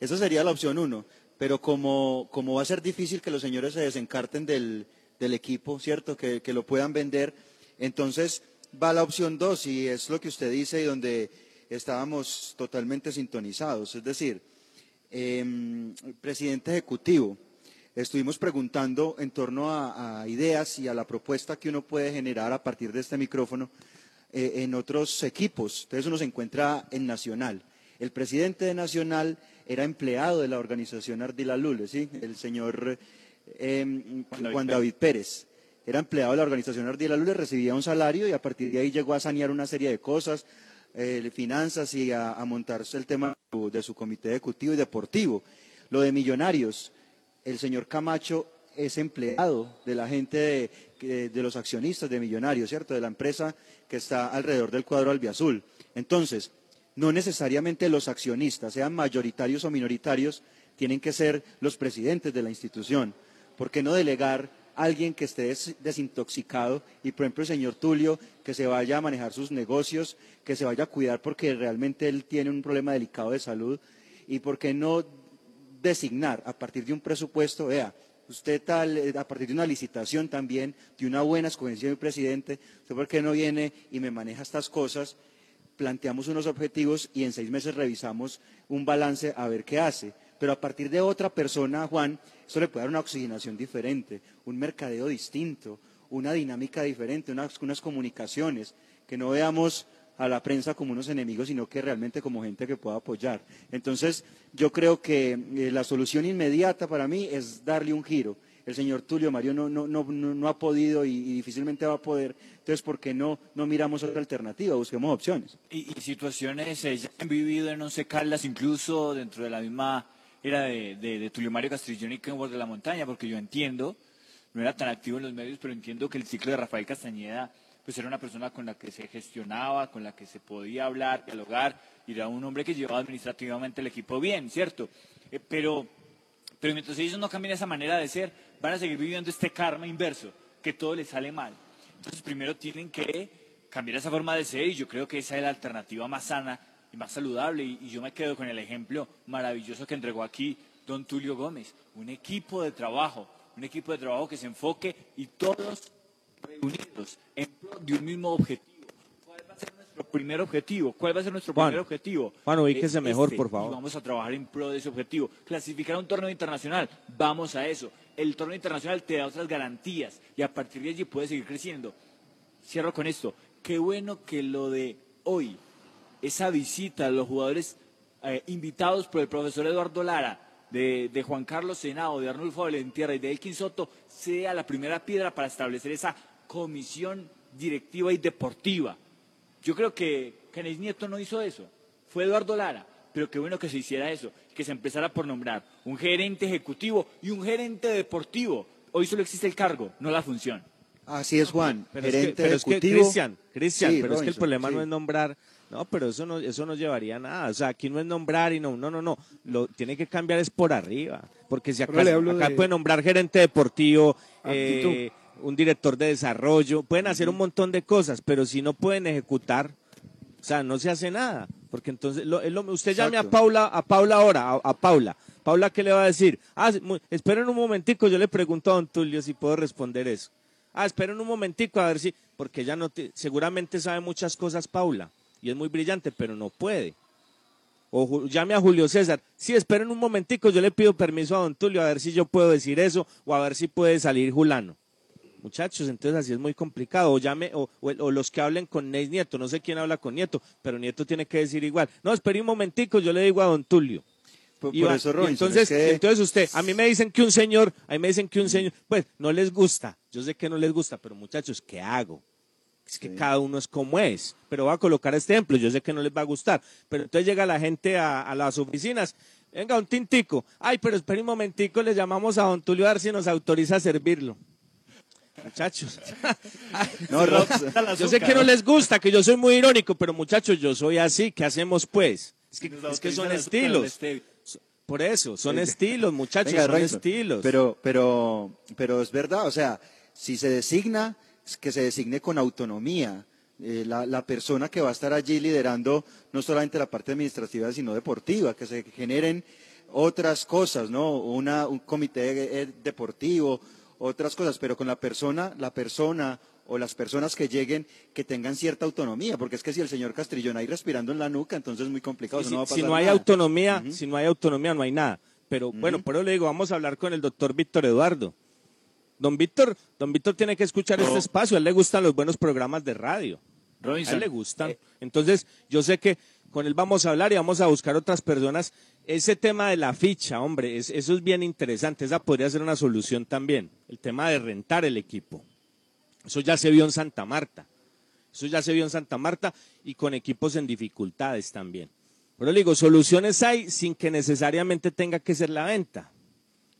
Esa sería la opción uno, pero como, como va a ser difícil que los señores se desencarten del, del equipo, ¿cierto?, que, que lo puedan vender, entonces va la opción dos y es lo que usted dice y donde estábamos totalmente sintonizados, es decir, eh, presidente ejecutivo, estuvimos preguntando en torno a, a ideas y a la propuesta que uno puede generar a partir de este micrófono eh, en otros equipos, entonces uno se encuentra en Nacional. El presidente de Nacional era empleado de la organización Ardila Lule, ¿sí? El señor eh, Juan David Pérez. Era empleado de la organización Ardila Lule, recibía un salario y a partir de ahí llegó a sanear una serie de cosas, Eh, finanzas y a, a montarse el tema de su comité ejecutivo y deportivo. Lo de Millonarios, el señor Camacho es empleado de la gente de, de, de los accionistas de Millonarios, ¿cierto?, de la empresa que está alrededor del cuadro albiazul. Entonces, no necesariamente los accionistas, sean mayoritarios o minoritarios, tienen que ser los presidentes de la institución. ¿Por qué no delegar a alguien que esté des desintoxicado y, por ejemplo, el señor Tulio, que se vaya a manejar sus negocios, que se vaya a cuidar porque realmente él tiene un problema delicado de salud? ¿Y por qué no designar a partir de un presupuesto, vea, usted tal, a partir de una licitación también, de una buena escogencia de un presidente, usted por qué no viene y me maneja estas cosas? Planteamos unos objetivos y en seis meses revisamos un balance a ver qué hace. Pero a partir de otra persona, Juan, esto le puede dar una oxigenación diferente, un mercadeo distinto, una dinámica diferente, unas, unas comunicaciones, que no veamos a la prensa como unos enemigos, sino que realmente como gente que pueda apoyar. Entonces, yo creo que eh, la solución inmediata para mí es darle un giro. El señor Tulio Mario no, no, no, no ha podido y, y difícilmente va a poder. Entonces, ¿por qué no, no miramos otra alternativa? Busquemos opciones. Y, y situaciones eh, ya han vivido en Once Caldas, incluso dentro de la misma era de, de, de Tulio Mario Castrillón y Kenworth de la Montaña, porque yo entiendo, no era tan activo en los medios, pero entiendo que el ciclo de Rafael Castañeda pues era una persona con la que se gestionaba, con la que se podía hablar, dialogar, y era un hombre que llevaba administrativamente el equipo bien, ¿cierto? Eh, pero... Pero mientras ellos no cambien esa manera de ser, van a seguir viviendo este karma inverso, que todo les sale mal. Entonces primero tienen que cambiar esa forma de ser, y yo creo que esa es la alternativa más sana y más saludable. Y, y yo me quedo con el ejemplo maravilloso que entregó aquí don Tulio Gómez. Un equipo de trabajo, un equipo de trabajo que se enfoque y todos reunidos en pro de un mismo objetivo. ¿Cuál va a ser nuestro primer objetivo? ¿Cuál va a ser nuestro Juan, primer objetivo? Juan, ubíquese mejor, este, por favor. Y vamos a trabajar en pro de ese objetivo. Clasificar a un torneo internacional, vamos a eso. El torneo internacional te da otras garantías y a partir de allí puedes seguir creciendo. Cierro con esto. Qué bueno que lo de hoy, esa visita a los jugadores eh, invitados por el profesor Eduardo Lara, de, de Juan Carlos Senao, de Arnulfo Valentierra y de Elkin Soto, sea la primera piedra para establecer esa comisión directiva y deportiva. Yo creo que Canes Nieto no hizo eso, fue Eduardo Lara, pero qué bueno que se hiciera eso, que se empezara por nombrar un gerente ejecutivo y un gerente deportivo. Hoy solo existe el cargo, no la función. Así es, Juan, pero gerente es que, pero ejecutivo. Es que, Cristian, Cristian, sí, pero Robinson, es que el problema sí. no es nombrar, no, pero eso no, eso no llevaría a nada, o sea, aquí no es nombrar y no, no, no, no, lo tiene que cambiar es por arriba, porque si acá, acá de... puede nombrar gerente deportivo, eh, un director de desarrollo, pueden hacer un montón de cosas, pero si no pueden ejecutar, o sea, no se hace nada, porque entonces, lo, lo, usted llame Exacto. a Paula, a Paula ahora, a, a Paula, Paula ¿qué le va a decir? Ah, esperen un momentico, yo le pregunto a don Tulio si puedo responder eso, ah, esperen un momentico a ver si, porque ella no, te, seguramente sabe muchas cosas Paula, y es muy brillante, pero no puede, o llame a Julio César, sí, esperen un momentico, yo le pido permiso a don Tulio a ver si yo puedo decir eso, o a ver si puede salir Julano. Muchachos, entonces así es muy complicado, o, llame, o, o, o los que hablen con Neis Nieto, no sé quién habla con Nieto, pero Nieto tiene que decir igual, no, espere un momentico, yo le digo a don Tulio. Por, por eso, Robinson, entonces, es que... entonces usted, a mí me dicen que un señor, a mí me dicen que un señor, pues no les gusta, yo sé que no les gusta, pero muchachos, ¿qué hago? Es que sí. cada uno es como es, pero voy a colocar este ejemplo, yo sé que no les va a gustar, pero entonces llega la gente a, a las oficinas, venga, un tintico, ay, pero espere un momentico, le llamamos a don Tulio a ver si nos autoriza a servirlo. Muchachos, no, yo sé que no les gusta, que yo soy muy irónico, pero muchachos, yo soy así, ¿qué hacemos pues? Es que, es que son estilos, por eso, son estilos, muchachos, Venga, son Robinson, estilos. Pero, pero, pero es verdad, o sea, si se designa, que se designe con autonomía, eh, la, la persona que va a estar allí liderando no solamente la parte administrativa, sino deportiva, que se generen otras cosas, ¿no? Una, un comité deportivo, otras cosas, pero con la persona, la persona o las personas que lleguen que tengan cierta autonomía, porque es que si el señor Castrillón ahí respirando en la nuca, entonces es muy complicado. Sí, no va a pasar si no hay nada. autonomía, uh-huh. si no hay autonomía no hay nada. Pero uh-huh. bueno, por eso le digo, vamos a hablar con el doctor Víctor Eduardo. Don Víctor, don Víctor tiene que escuchar no. este espacio, a él le gustan los buenos programas de radio. Robinson. A él le gustan. Eh. Entonces, yo sé que con él vamos a hablar y vamos a buscar otras personas. Ese tema de la ficha, hombre, es, eso es bien interesante, esa podría ser una solución también, el tema de rentar el equipo, eso ya se vio en Santa Marta, eso ya se vio en Santa Marta y con equipos en dificultades también, pero le digo, soluciones hay sin que necesariamente tenga que ser la venta,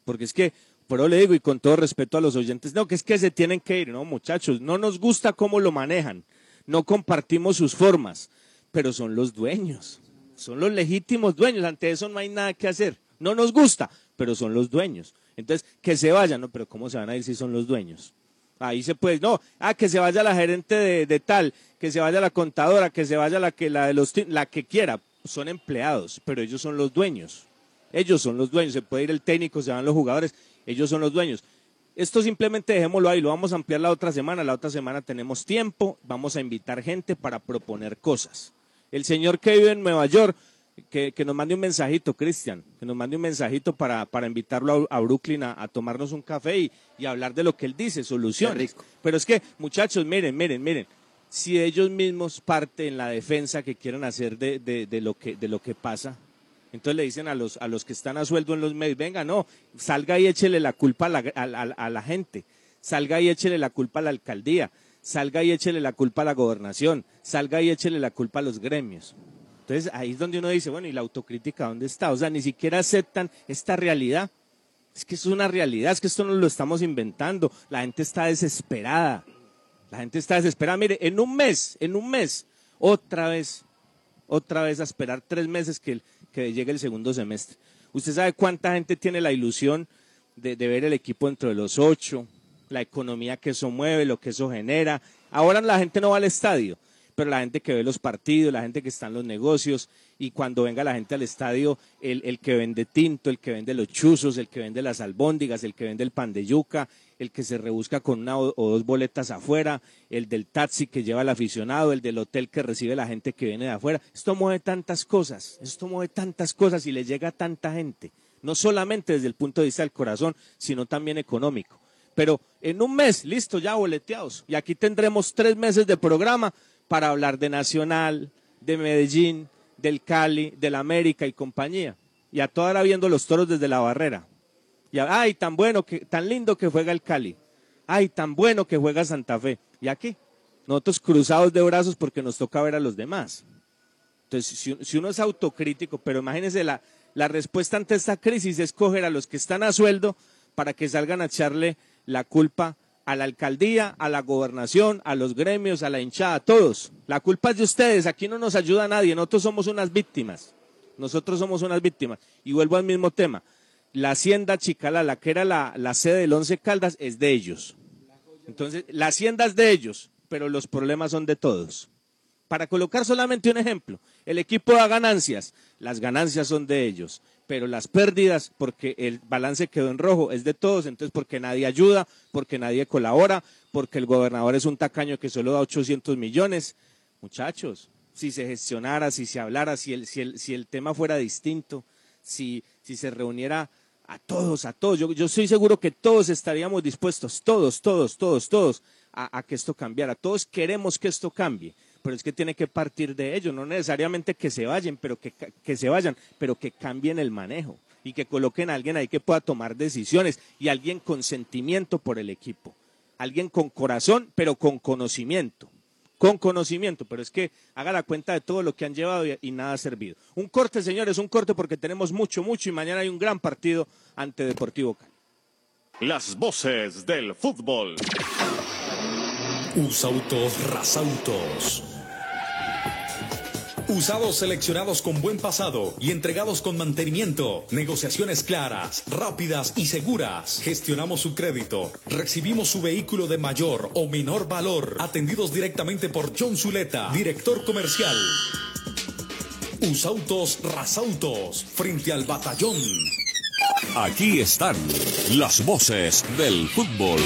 porque es que, pero le digo y con todo respeto a los oyentes, no, que es que se tienen que ir, no muchachos, no nos gusta cómo lo manejan, no compartimos sus formas, pero son los dueños, son los legítimos dueños, ante eso no hay nada que hacer, no nos gusta, pero son los dueños, entonces que se vayan, no, pero ¿cómo se van a ir si son los dueños? Ahí se puede, no, ah, que se vaya la gerente de, de tal, que se vaya la contadora, que se vaya la que, la de los, la que quiera, son empleados, pero ellos son los dueños, ellos son los dueños, se puede ir el técnico, se van los jugadores, ellos son los dueños. Esto simplemente dejémoslo ahí, lo vamos a ampliar la otra semana, la otra semana tenemos tiempo, vamos a invitar gente para proponer cosas. El señor que vive en Nueva York, que, que nos mande un mensajito, Cristian, que nos mande un mensajito para, para invitarlo a, a Brooklyn a, a tomarnos un café y, y hablar de lo que él dice, soluciones. Pero es que, muchachos, miren, miren, miren, si ellos mismos parten en la defensa que quieren hacer de, de, de, lo, que, de lo que pasa... Entonces le dicen a los, a los que están a sueldo en los medios, venga, no, salga y échele la culpa a la, a, a, a la gente, salga y échele la culpa a la alcaldía, salga y échele la culpa a la gobernación, salga y échele la culpa a los gremios. Entonces ahí es donde uno dice, bueno, ¿y la autocrítica dónde está? O sea, ni siquiera aceptan esta realidad. Es que es una realidad, es que esto no lo estamos inventando. La gente está desesperada, la gente está desesperada. Mire, en un mes, en un mes, otra vez, otra vez a esperar tres meses que el... que llegue el segundo semestre. Usted sabe cuánta gente tiene la ilusión de, de ver el equipo dentro de los ocho, la economía que eso mueve, lo que eso genera. Ahora la gente no va al estadio, pero la gente que ve los partidos, la gente que está en los negocios, y cuando venga la gente al estadio, el, el que vende tinto, el que vende los chuzos, el que vende las albóndigas, el que vende el pan de yuca, el que se rebusca con una o, o dos boletas afuera, el del taxi que lleva el aficionado, el del hotel que recibe la gente que viene de afuera. Esto mueve tantas cosas, esto mueve tantas cosas y le llega a tanta gente, no solamente desde el punto de vista del corazón, sino también económico. Pero en un mes, listo, ya boleteados, y aquí tendremos tres meses de programa para hablar de Nacional, de Medellín, del Cali, del América y compañía. Y a toda hora viendo los toros desde la barrera. Y a, ay, tan bueno, que, tan lindo que juega el Cali. Ay, tan bueno que juega Santa Fe. ¿Y aquí? Nosotros cruzados de brazos porque nos toca ver a los demás. Entonces, si, si uno es autocrítico, pero imagínense, la, la respuesta ante esta crisis es coger a los que están a sueldo para que salgan a echarle la culpa a la alcaldía, a la gobernación, a los gremios, a la hinchada, a todos. La culpa es de ustedes, aquí no nos ayuda a nadie, nosotros somos unas víctimas, nosotros somos unas víctimas. Y vuelvo al mismo tema, la hacienda Chicalá, la que era la, la sede del Once Caldas, es de ellos. Entonces, la hacienda es de ellos, pero los problemas son de todos. Para colocar solamente un ejemplo, el equipo da ganancias, las ganancias son de ellos, pero las pérdidas, porque el balance quedó en rojo, es de todos, entonces porque nadie ayuda, porque nadie colabora, porque el gobernador es un tacaño que solo da ochocientos millones. Muchachos, si se gestionara, si se hablara, si el, si el, si el tema fuera distinto, si, si se reuniera a todos, a todos, yo, yo estoy seguro que todos estaríamos dispuestos, todos, todos, todos, todos, a, a que esto cambiara, todos queremos que esto cambie. Pero es que tiene que partir de ellos, no necesariamente que se vayan, pero que, que se vayan, pero que cambien el manejo y que coloquen a alguien ahí que pueda tomar decisiones y alguien con sentimiento por el equipo, alguien con corazón, pero con conocimiento, con conocimiento, pero es que haga la cuenta de todo lo que han llevado y, y nada ha servido. Un corte, señores, un corte porque tenemos mucho, mucho y mañana hay un gran partido ante Deportivo Cali. Las voces del fútbol. Usautos Rasautos. Usados seleccionados con buen pasado y entregados con mantenimiento. Negociaciones claras, rápidas y seguras. Gestionamos su crédito. Recibimos su vehículo de mayor o menor valor. Atendidos directamente por John Zuleta, director comercial. Usautos Rasautos, frente al batallón. Aquí están las voces del fútbol.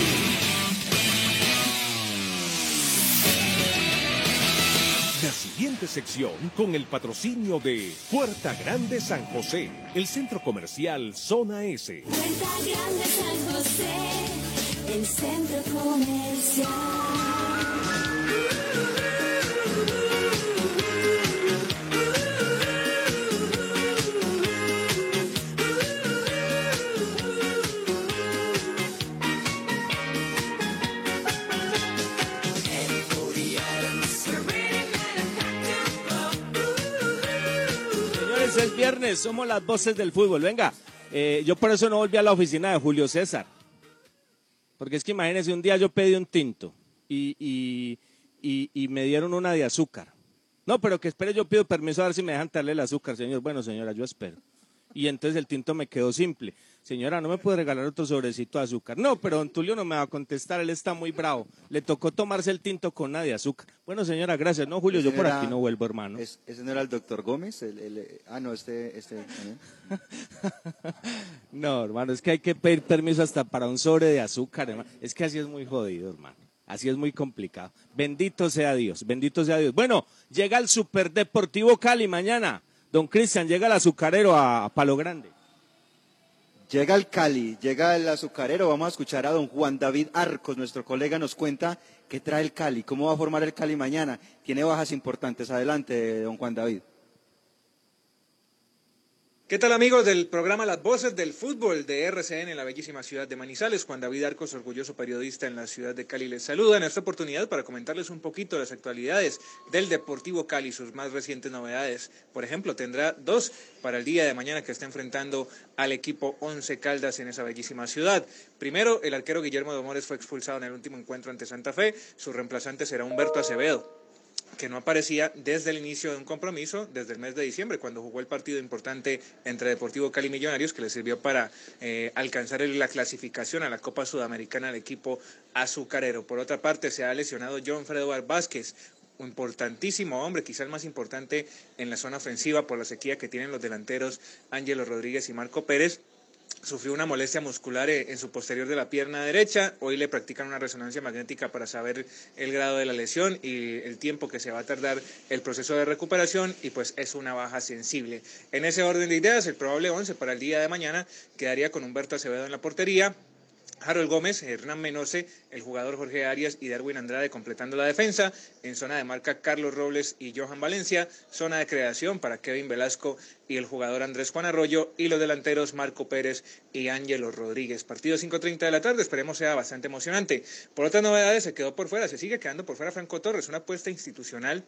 Siguiente sección con el patrocinio de Puerta Grande San José, el centro comercial Zona S. Puerta Grande San José, el centro comercial. Es viernes, somos las voces del fútbol. Venga, eh, yo por eso no volví a la oficina de Julio César, porque es que imagínense, un día yo pedí un tinto y, y, y, y me dieron una de azúcar, No, pero que espere, yo pido permiso a ver si me dejan darle el azúcar, señor. Bueno, señora, yo espero. Y entonces el tinto me quedó simple. Señora, ¿no me puede regalar otro sobrecito de azúcar? No, pero don Tulio no me va a contestar, él está muy bravo. Le tocó tomarse el tinto con nada de azúcar. Bueno, señora, gracias. No, Julio, yo por era, aquí no vuelvo, hermano. Es, ¿Ese no era el doctor Gómez? El, el, ah, no, este... este ¿eh? No, hermano, es que hay que pedir permiso hasta para un sobre de azúcar, hermano. Es que así es muy jodido, hermano. Así es muy complicado. Bendito sea Dios, bendito sea Dios. Bueno, llega el Superdeportivo Cali mañana. Don Cristian, llega el azucarero a Palo Grande. Llega el Cali, llega el azucarero. Vamos a escuchar a don Juan David Arcos, nuestro colega, nos cuenta qué trae el Cali, cómo va a formar el Cali mañana. Tiene bajas importantes. Adelante, don Juan David. ¿Qué tal, amigos del programa Las Voces del Fútbol de R C N en la bellísima ciudad de Manizales? Juan David Arcos, orgulloso periodista en la ciudad de Cali, les saluda en esta oportunidad para comentarles un poquito las actualidades del Deportivo Cali, sus más recientes novedades. Por ejemplo, tendrá dos para el día de mañana que está enfrentando al equipo Once Caldas en esa bellísima ciudad. Primero, el arquero Guillermo Domores fue expulsado en el último encuentro ante Santa Fe. Su reemplazante será Humberto Acevedo, que no aparecía desde el inicio de un compromiso, desde el mes de diciembre, cuando jugó el partido importante entre Deportivo Cali y Millonarios, que le sirvió para eh, alcanzar la clasificación a la Copa Sudamericana del equipo azucarero. Por otra parte, se ha lesionado John Fred Vázquez, un importantísimo hombre, quizá el más importante en la zona ofensiva por la sequía que tienen los delanteros Ángelo Rodríguez y Marco Pérez. Sufrió una molestia muscular en su posterior de la pierna derecha. Hoy le practican una resonancia magnética para saber el grado de la lesión y el tiempo que se va a tardar el proceso de recuperación, y pues es una baja sensible. En ese orden de ideas, el probable once para el día de mañana quedaría con Humberto Acevedo en la portería, Harold Gómez, Hernán Menosse, el jugador Jorge Arias y Darwin Andrade completando la defensa. En zona de marca, Carlos Robles y Johan Valencia. Zona de creación para Kevin Velasco y el jugador Andrés Juan Arroyo, y los delanteros Marco Pérez y Ángelo Rodríguez. Partido cinco treinta de la tarde, esperemos sea bastante emocionante. Por otras novedades, se quedó por fuera, se sigue quedando por fuera Franco Torres, una apuesta institucional,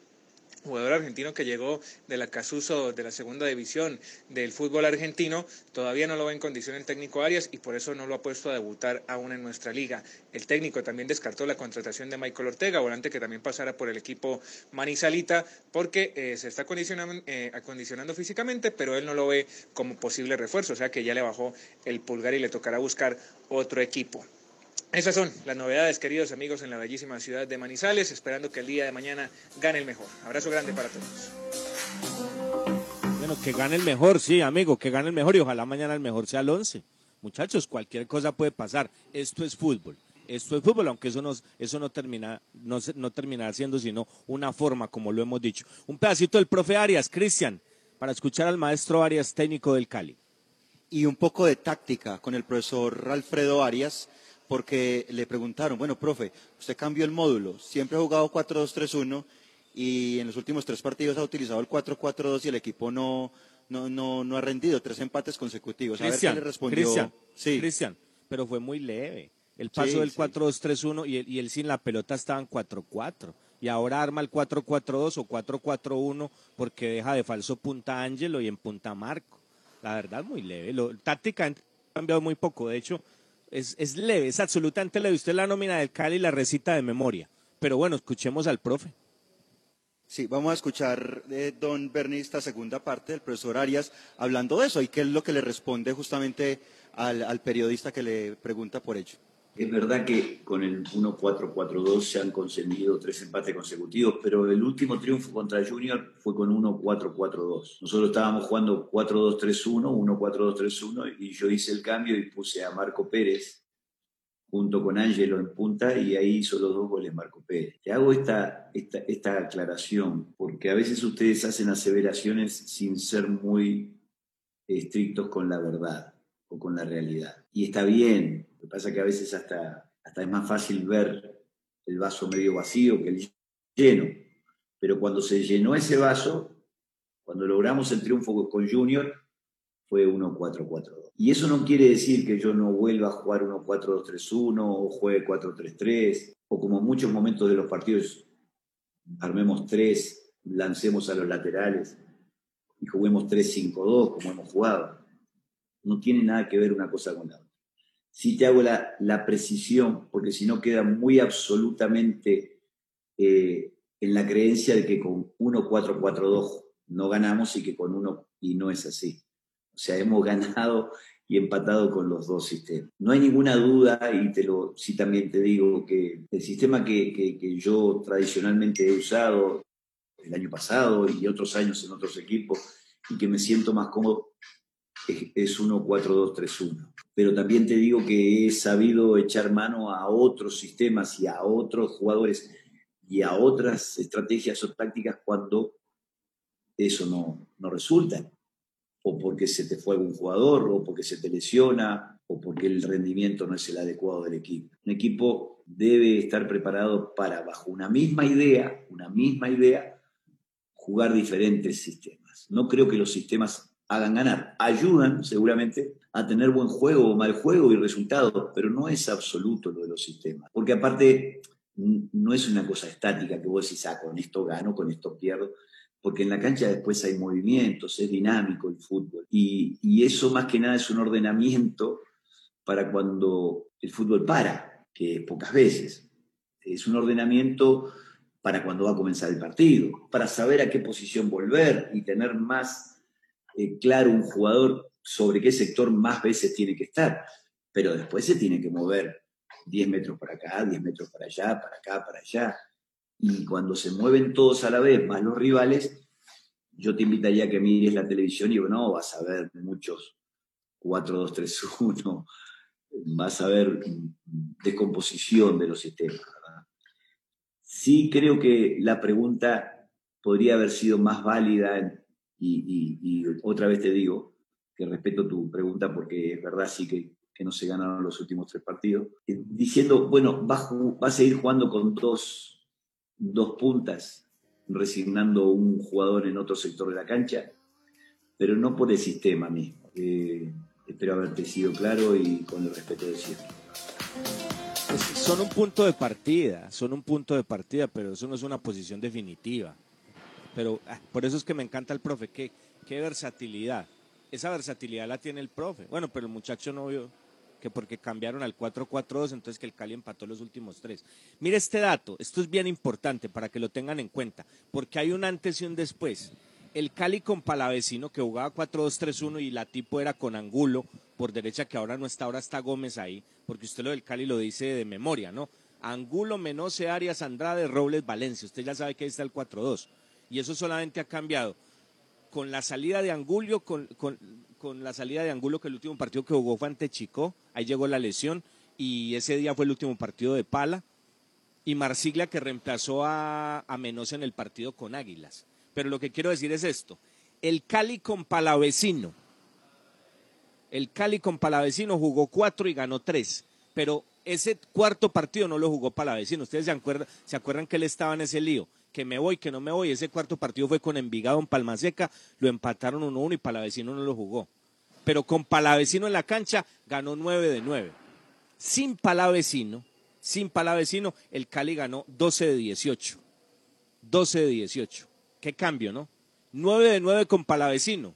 jugador argentino que llegó de la Casuso, de la segunda división del fútbol argentino. Todavía no lo ve en condición el técnico Arias y por eso no lo ha puesto a debutar aún en nuestra liga. El técnico también descartó la contratación de Michael Ortega, volante que también pasara por el equipo manizalita, porque eh, se está acondicionando, eh, acondicionando físicamente, pero él no lo ve como posible refuerzo, o sea que ya le bajó el pulgar y le tocará buscar otro equipo. Esas son las novedades, queridos amigos, en la bellísima ciudad de Manizales, esperando que el día de mañana gane el mejor. Abrazo grande para todos. Bueno, que gane el mejor, sí, amigo, que gane el mejor, y ojalá mañana el mejor sea el once. Muchachos, cualquier cosa puede pasar, esto es fútbol. Esto es fútbol, aunque eso, nos, eso no termina no, no termina siendo sino una forma, como lo hemos dicho. Un pedacito del profe Arias, Cristian, para escuchar al maestro Arias, técnico del Cali. Y un poco de táctica con el profesor Alfredo Arias, porque le preguntaron, bueno, profe, usted cambió el módulo, siempre ha jugado cuatro dos tres uno y en los últimos tres partidos ha utilizado el cuatro cuatro dos y el equipo no, no, no, no ha rendido, tres empates consecutivos. Cristian, a ver qué le respondió. Cristian, sí. Cristian, pero fue muy leve, el paso sí, del sí. cuatro dos tres uno y él, y él sin la pelota estaban cuatro cuatro. Y ahora arma el cuatro cuatro dos o cuatro cuatro uno porque deja de falso punta a Ángelo y en punta a Marco. La verdad, muy leve. Lo, tácticamente ha cambiado muy poco, de hecho... Es, es leve, es absolutamente leve. Usted la nómina del Cali la recita de memoria. Pero bueno, escuchemos al profe. Sí, vamos a escuchar, eh, don Berni, esta segunda parte del profesor Arias hablando de eso y qué es lo que le responde justamente al, al periodista que le pregunta por ello. Es verdad que con el uno cuatro cuatro dos se han conseguido tres empates consecutivos, pero el último triunfo contra Junior fue con uno cuatro cuatro dos. Nosotros estábamos jugando cuatro dos tres uno, uno cuatro dos tres uno, y yo hice el cambio y puse a Marco Pérez junto con Ángelo en punta, y ahí hizo los dos goles Marco Pérez. Te hago esta, esta, esta aclaración, porque a veces ustedes hacen aseveraciones sin ser muy estrictos con la verdad o con la realidad. Y está bien. Lo que pasa es que a veces hasta, hasta es más fácil ver el vaso medio vacío que el lleno. Pero cuando se llenó ese vaso, cuando logramos el triunfo con Junior, fue uno cuatro cuatro dos. Y eso no quiere decir que yo no vuelva a jugar uno cuatro dos tres uno o juegue cuatro tres tres, o como en muchos momentos de los partidos, armemos tres, lancemos a los laterales y juguemos tres cinco dos como hemos jugado. No tiene nada que ver una cosa con la otra. Sí te hago la, la precisión, porque si no queda muy absolutamente eh, en la creencia de que con uno cuatro cuatro dos no ganamos y que con uno y no es así. O sea, hemos ganado y empatado con los dos sistemas. No hay ninguna duda, y te lo, sí también te digo, que el sistema que, que, que yo tradicionalmente he usado el año pasado y otros años en otros equipos, y que me siento más cómodo, es, es uno cuatro dos tres uno. Pero también te digo que he sabido echar mano a otros sistemas y a otros jugadores y a otras estrategias o tácticas cuando eso no, no resulta. O porque se te fue algún jugador, o porque se te lesiona, o porque el rendimiento no es el adecuado del equipo. Un equipo debe estar preparado para, bajo una misma idea, una misma idea, jugar diferentes sistemas. No creo que los sistemas hagan ganar. Ayudan, seguramente, a tener buen juego o mal juego y resultados, pero no es absoluto lo de los sistemas. Porque aparte, no es una cosa estática que vos decís, ah, con esto gano, con esto pierdo. Porque en la cancha después hay movimientos, es dinámico el fútbol. Y, y eso más que nada es un ordenamiento para cuando el fútbol para, que pocas veces. Es un ordenamiento para cuando va a comenzar el partido, para saber a qué posición volver y tener más eh, claro un jugador sobre qué sector más veces tiene que estar. Pero después se tiene que mover diez metros para acá, diez metros para allá, para acá, para allá. Y cuando se mueven todos a la vez, más los rivales, yo te invitaría a que mires la televisión y bueno, vas a ver muchos cuatro dos tres uno, vas a ver descomposición de los sistemas, ¿verdad? Sí creo que la pregunta podría haber sido más válida y, y, y otra vez te digo que respeto tu pregunta porque es verdad, sí que que no se ganaron los últimos tres partidos, diciendo, bueno, va a, va a seguir jugando con dos dos puntas, resignando un jugador en otro sector de la cancha, pero no por el sistema mismo. Eh, espero haberte sido claro y con el respeto de siempre. Pues son un punto de partida, son un punto de partida, pero eso no es una posición definitiva. Pero ah, por eso es que me encanta el profe, qué, qué versatilidad. Esa versatilidad la tiene el profe. Bueno, pero el muchacho no vio que porque cambiaron al cuatro cuatro dos, entonces que el Cali empató los últimos tres. Mire este dato, esto es bien importante para que lo tengan en cuenta, porque hay un antes y un después. El Cali con Palavecino, que jugaba cuatro dos tres uno y la tipo era con Angulo por derecha, que ahora no está, ahora está Gómez ahí, porque usted lo del Cali lo dice de memoria, ¿no? Angulo, Menosse, Arias, Andrade, Robles, Valencia. Usted ya sabe que ahí está el cuatro dos. Y eso solamente ha cambiado con la salida de Angulo, con... con con la salida de Angulo, que el último partido que jugó fue ante Chicó, ahí llegó la lesión y ese día fue el último partido de Pala, y Marsiglia, que reemplazó a, a Menosse en el partido con Águilas. Pero lo que quiero decir es esto, el Cali con Palavecino, el Cali con Palavecino jugó cuatro y ganó tres, pero ese cuarto partido no lo jugó Palavecino. Ustedes se acuerdan, se acuerdan que él estaba en ese lío, que me voy, que no me voy. Ese cuarto partido fue con Envigado en Palmaseca, lo empataron uno uno y Palavecino no lo jugó. Pero con Palavecino en la cancha ganó nueve de nueve. Sin Palavecino, sin Palavecino, el Cali ganó doce de dieciocho. doce de dieciocho. Qué cambio, ¿no? nueve de nueve con Palavecino.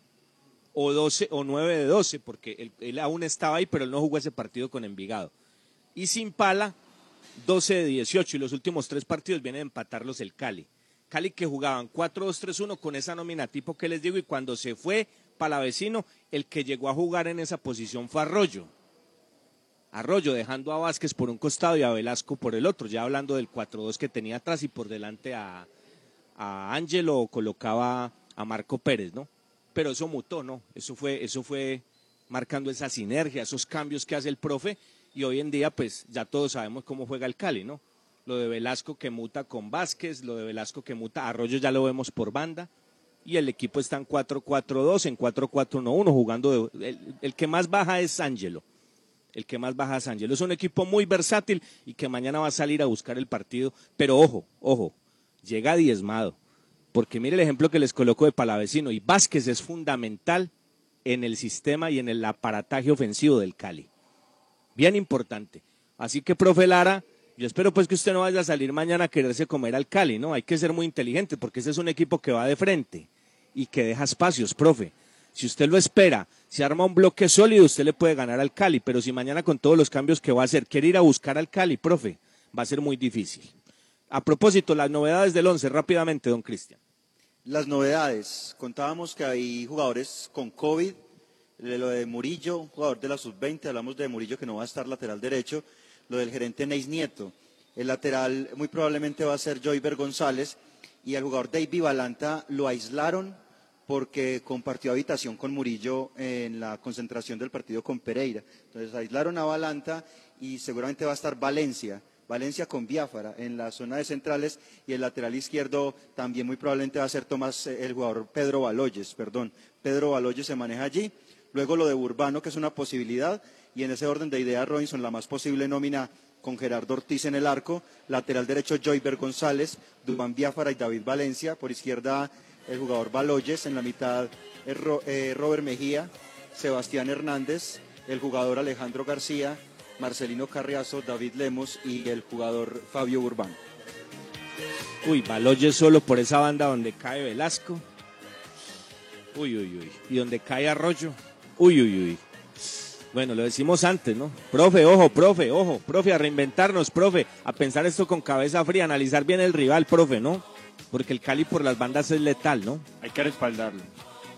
O doce o nueve de doce, porque él, él aún estaba ahí, pero él no jugó ese partido con Envigado. Y sin Pala, doce de dieciocho, y los últimos tres partidos viene a empatarlos el Cali. Cali que jugaban cuatro dos tres uno con esa nómina tipo que les digo, y cuando se fue Palavecino, el que llegó a jugar en esa posición fue Arroyo. Arroyo dejando a Vázquez por un costado y a Velasco por el otro, ya hablando del cuatro dos que tenía atrás, y por delante a, a Ángelo colocaba a Marco Pérez, ¿no? Pero eso mutó, ¿no? Eso fue, eso fue marcando esa sinergia, esos cambios que hace el profe. Y hoy en día, pues, ya todos sabemos cómo juega el Cali, ¿no? Lo de Velasco que muta con Vázquez, lo de Velasco que muta, Arroyo ya lo vemos por banda, y el equipo está en cuatro cuatro dos, en cuatro cuatro uno uno, jugando, de, el, el que más baja es Ángelo, el que más baja es Ángelo. Es un equipo muy versátil y que mañana va a salir a buscar el partido, pero ojo, ojo, llega diezmado, porque mire el ejemplo que les coloco de Palavecino, y Vázquez es fundamental en el sistema y en el aparataje ofensivo del Cali. Bien importante. Así que, profe Lara, yo espero pues que usted no vaya a salir mañana a quererse comer al Cali, ¿no? Hay que ser muy inteligente porque ese es un equipo que va de frente y que deja espacios, profe. Si usted lo espera, si arma un bloque sólido, usted le puede ganar al Cali, pero si mañana con todos los cambios que va a hacer, quiere ir a buscar al Cali, profe, va a ser muy difícil. A propósito, las novedades del once, rápidamente, don Cristian. Las novedades, contábamos que hay jugadores con COVID, lo de Murillo, un jugador de la sub veinte, hablamos de Murillo que no va a estar lateral derecho, lo del gerente Neis Nieto, el lateral muy probablemente va a ser Joyver González, y al jugador David Valanta lo aislaron porque compartió habitación con Murillo en la concentración del partido con Pereira. Entonces aislaron a Valanta y seguramente va a estar Valencia, Valencia con Biafara en la zona de centrales, y el lateral izquierdo también muy probablemente va a ser Tomás, el jugador Pedro Baloyes, perdón, Pedro Baloyes se maneja allí. Luego lo de Urbano, que es una posibilidad, y en ese orden de ideas, Robinson, la más posible nómina con Gerardo Ortiz en el arco, lateral derecho Joyver González, Dubán Biafara y David Valencia, por izquierda el jugador Baloyes, en la mitad el Ro, eh, Robert Mejía, Sebastián Hernández, el jugador Alejandro García, Marcelino Carriazo, David Lemos y el jugador Fabio Urbano. Uy, Baloyes solo por esa banda donde cae Velasco. Uy, uy, uy. Y donde cae Arroyo. Uy, uy, uy. Bueno, lo decimos antes, ¿no? Profe, ojo, profe, ojo, profe, a reinventarnos, profe, a pensar esto con cabeza fría, analizar bien el rival, profe, ¿no? Porque el Cali por las bandas es letal, ¿no? Hay que respaldarlo.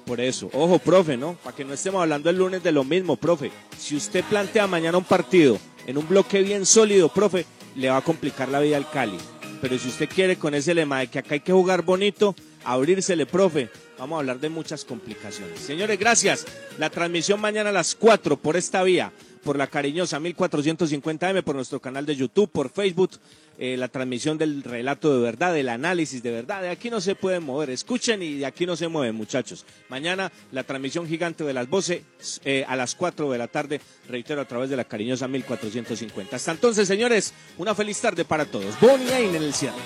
Por eso, ojo, profe, ¿no? Para que no estemos hablando el lunes de lo mismo, profe. Si usted plantea mañana un partido en un bloque bien sólido, profe, le va a complicar la vida al Cali. Pero si usted quiere con ese lema de que acá hay que jugar bonito, abrírsele, profe, vamos a hablar de muchas complicaciones. Señores, gracias. La transmisión mañana a las cuatro por esta vía, por la cariñosa mil cuatrocientos cincuenta eme, por nuestro canal de YouTube, por Facebook, eh, la transmisión del relato de verdad, del análisis de verdad. De aquí no se pueden mover, escuchen, y de aquí no se mueven, muchachos. Mañana la transmisión gigante de las voces eh, a las cuatro de la tarde, reitero, a través de la cariñosa mil cuatrocientos cincuenta. Hasta entonces, señores, una feliz tarde para todos. Bonnie Ain en el cielo.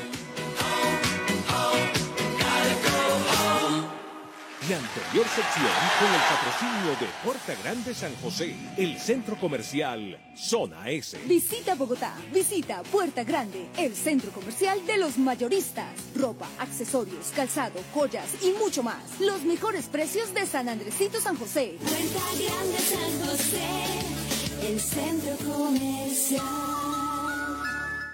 La anterior sección con el patrocinio de Puerta Grande San José, el centro comercial Zona S. Visita Bogotá, visita Puerta Grande, el centro comercial de los mayoristas. Ropa, accesorios, calzado, joyas y mucho más. Los mejores precios de San Andresito San José. Puerta Grande San José, el centro comercial.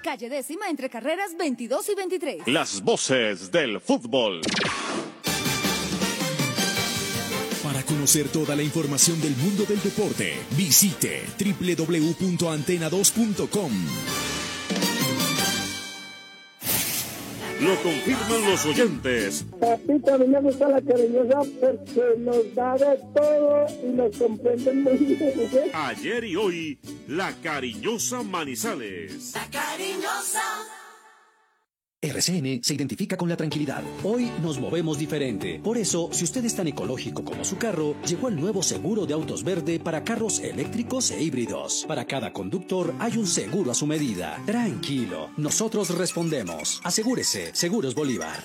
Calle Décima entre carreras veintidós y veintitrés. Las voces del fútbol. Para conocer toda la información del mundo del deporte, visite doble u doble u doble u punto antena dos punto com. Lo confirman los oyentes. Papito, a mí me gusta la cariñosa porque nos da de todo y nos comprenden muy bien. Ayer y hoy, la cariñosa Manizales. La cariñosa. R C N se identifica con la tranquilidad. Hoy nos movemos diferente. Por eso, si usted es tan ecológico como su carro, llegó el nuevo seguro de autos verde para carros eléctricos e híbridos. Para cada conductor hay un seguro a su medida. Tranquilo, nosotros respondemos. Asegúrese, Seguros Bolívar.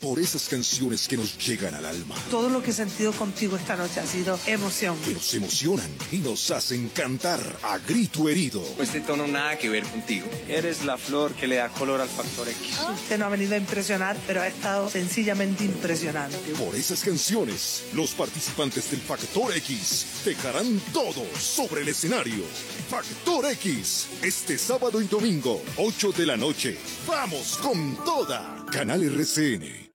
Por esas canciones que nos llegan al alma. Todo lo que he sentido contigo esta noche ha sido emoción. Que nos emocionan y nos hacen cantar a grito herido. Este tono nada que ver contigo. Eres la flor que le da color al factor X. Usted no ha venido a impresionar, pero ha estado sencillamente impresionante. Por esas canciones, los participantes del Factor X dejarán todo sobre el escenario. Factor X, este sábado y domingo, ocho de la noche. ¡Vamos con toda! Canal R C N.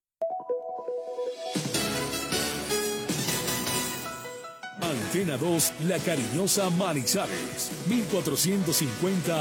Antena dos, La Cariñosa Manizales, mil cuatrocientos cincuenta.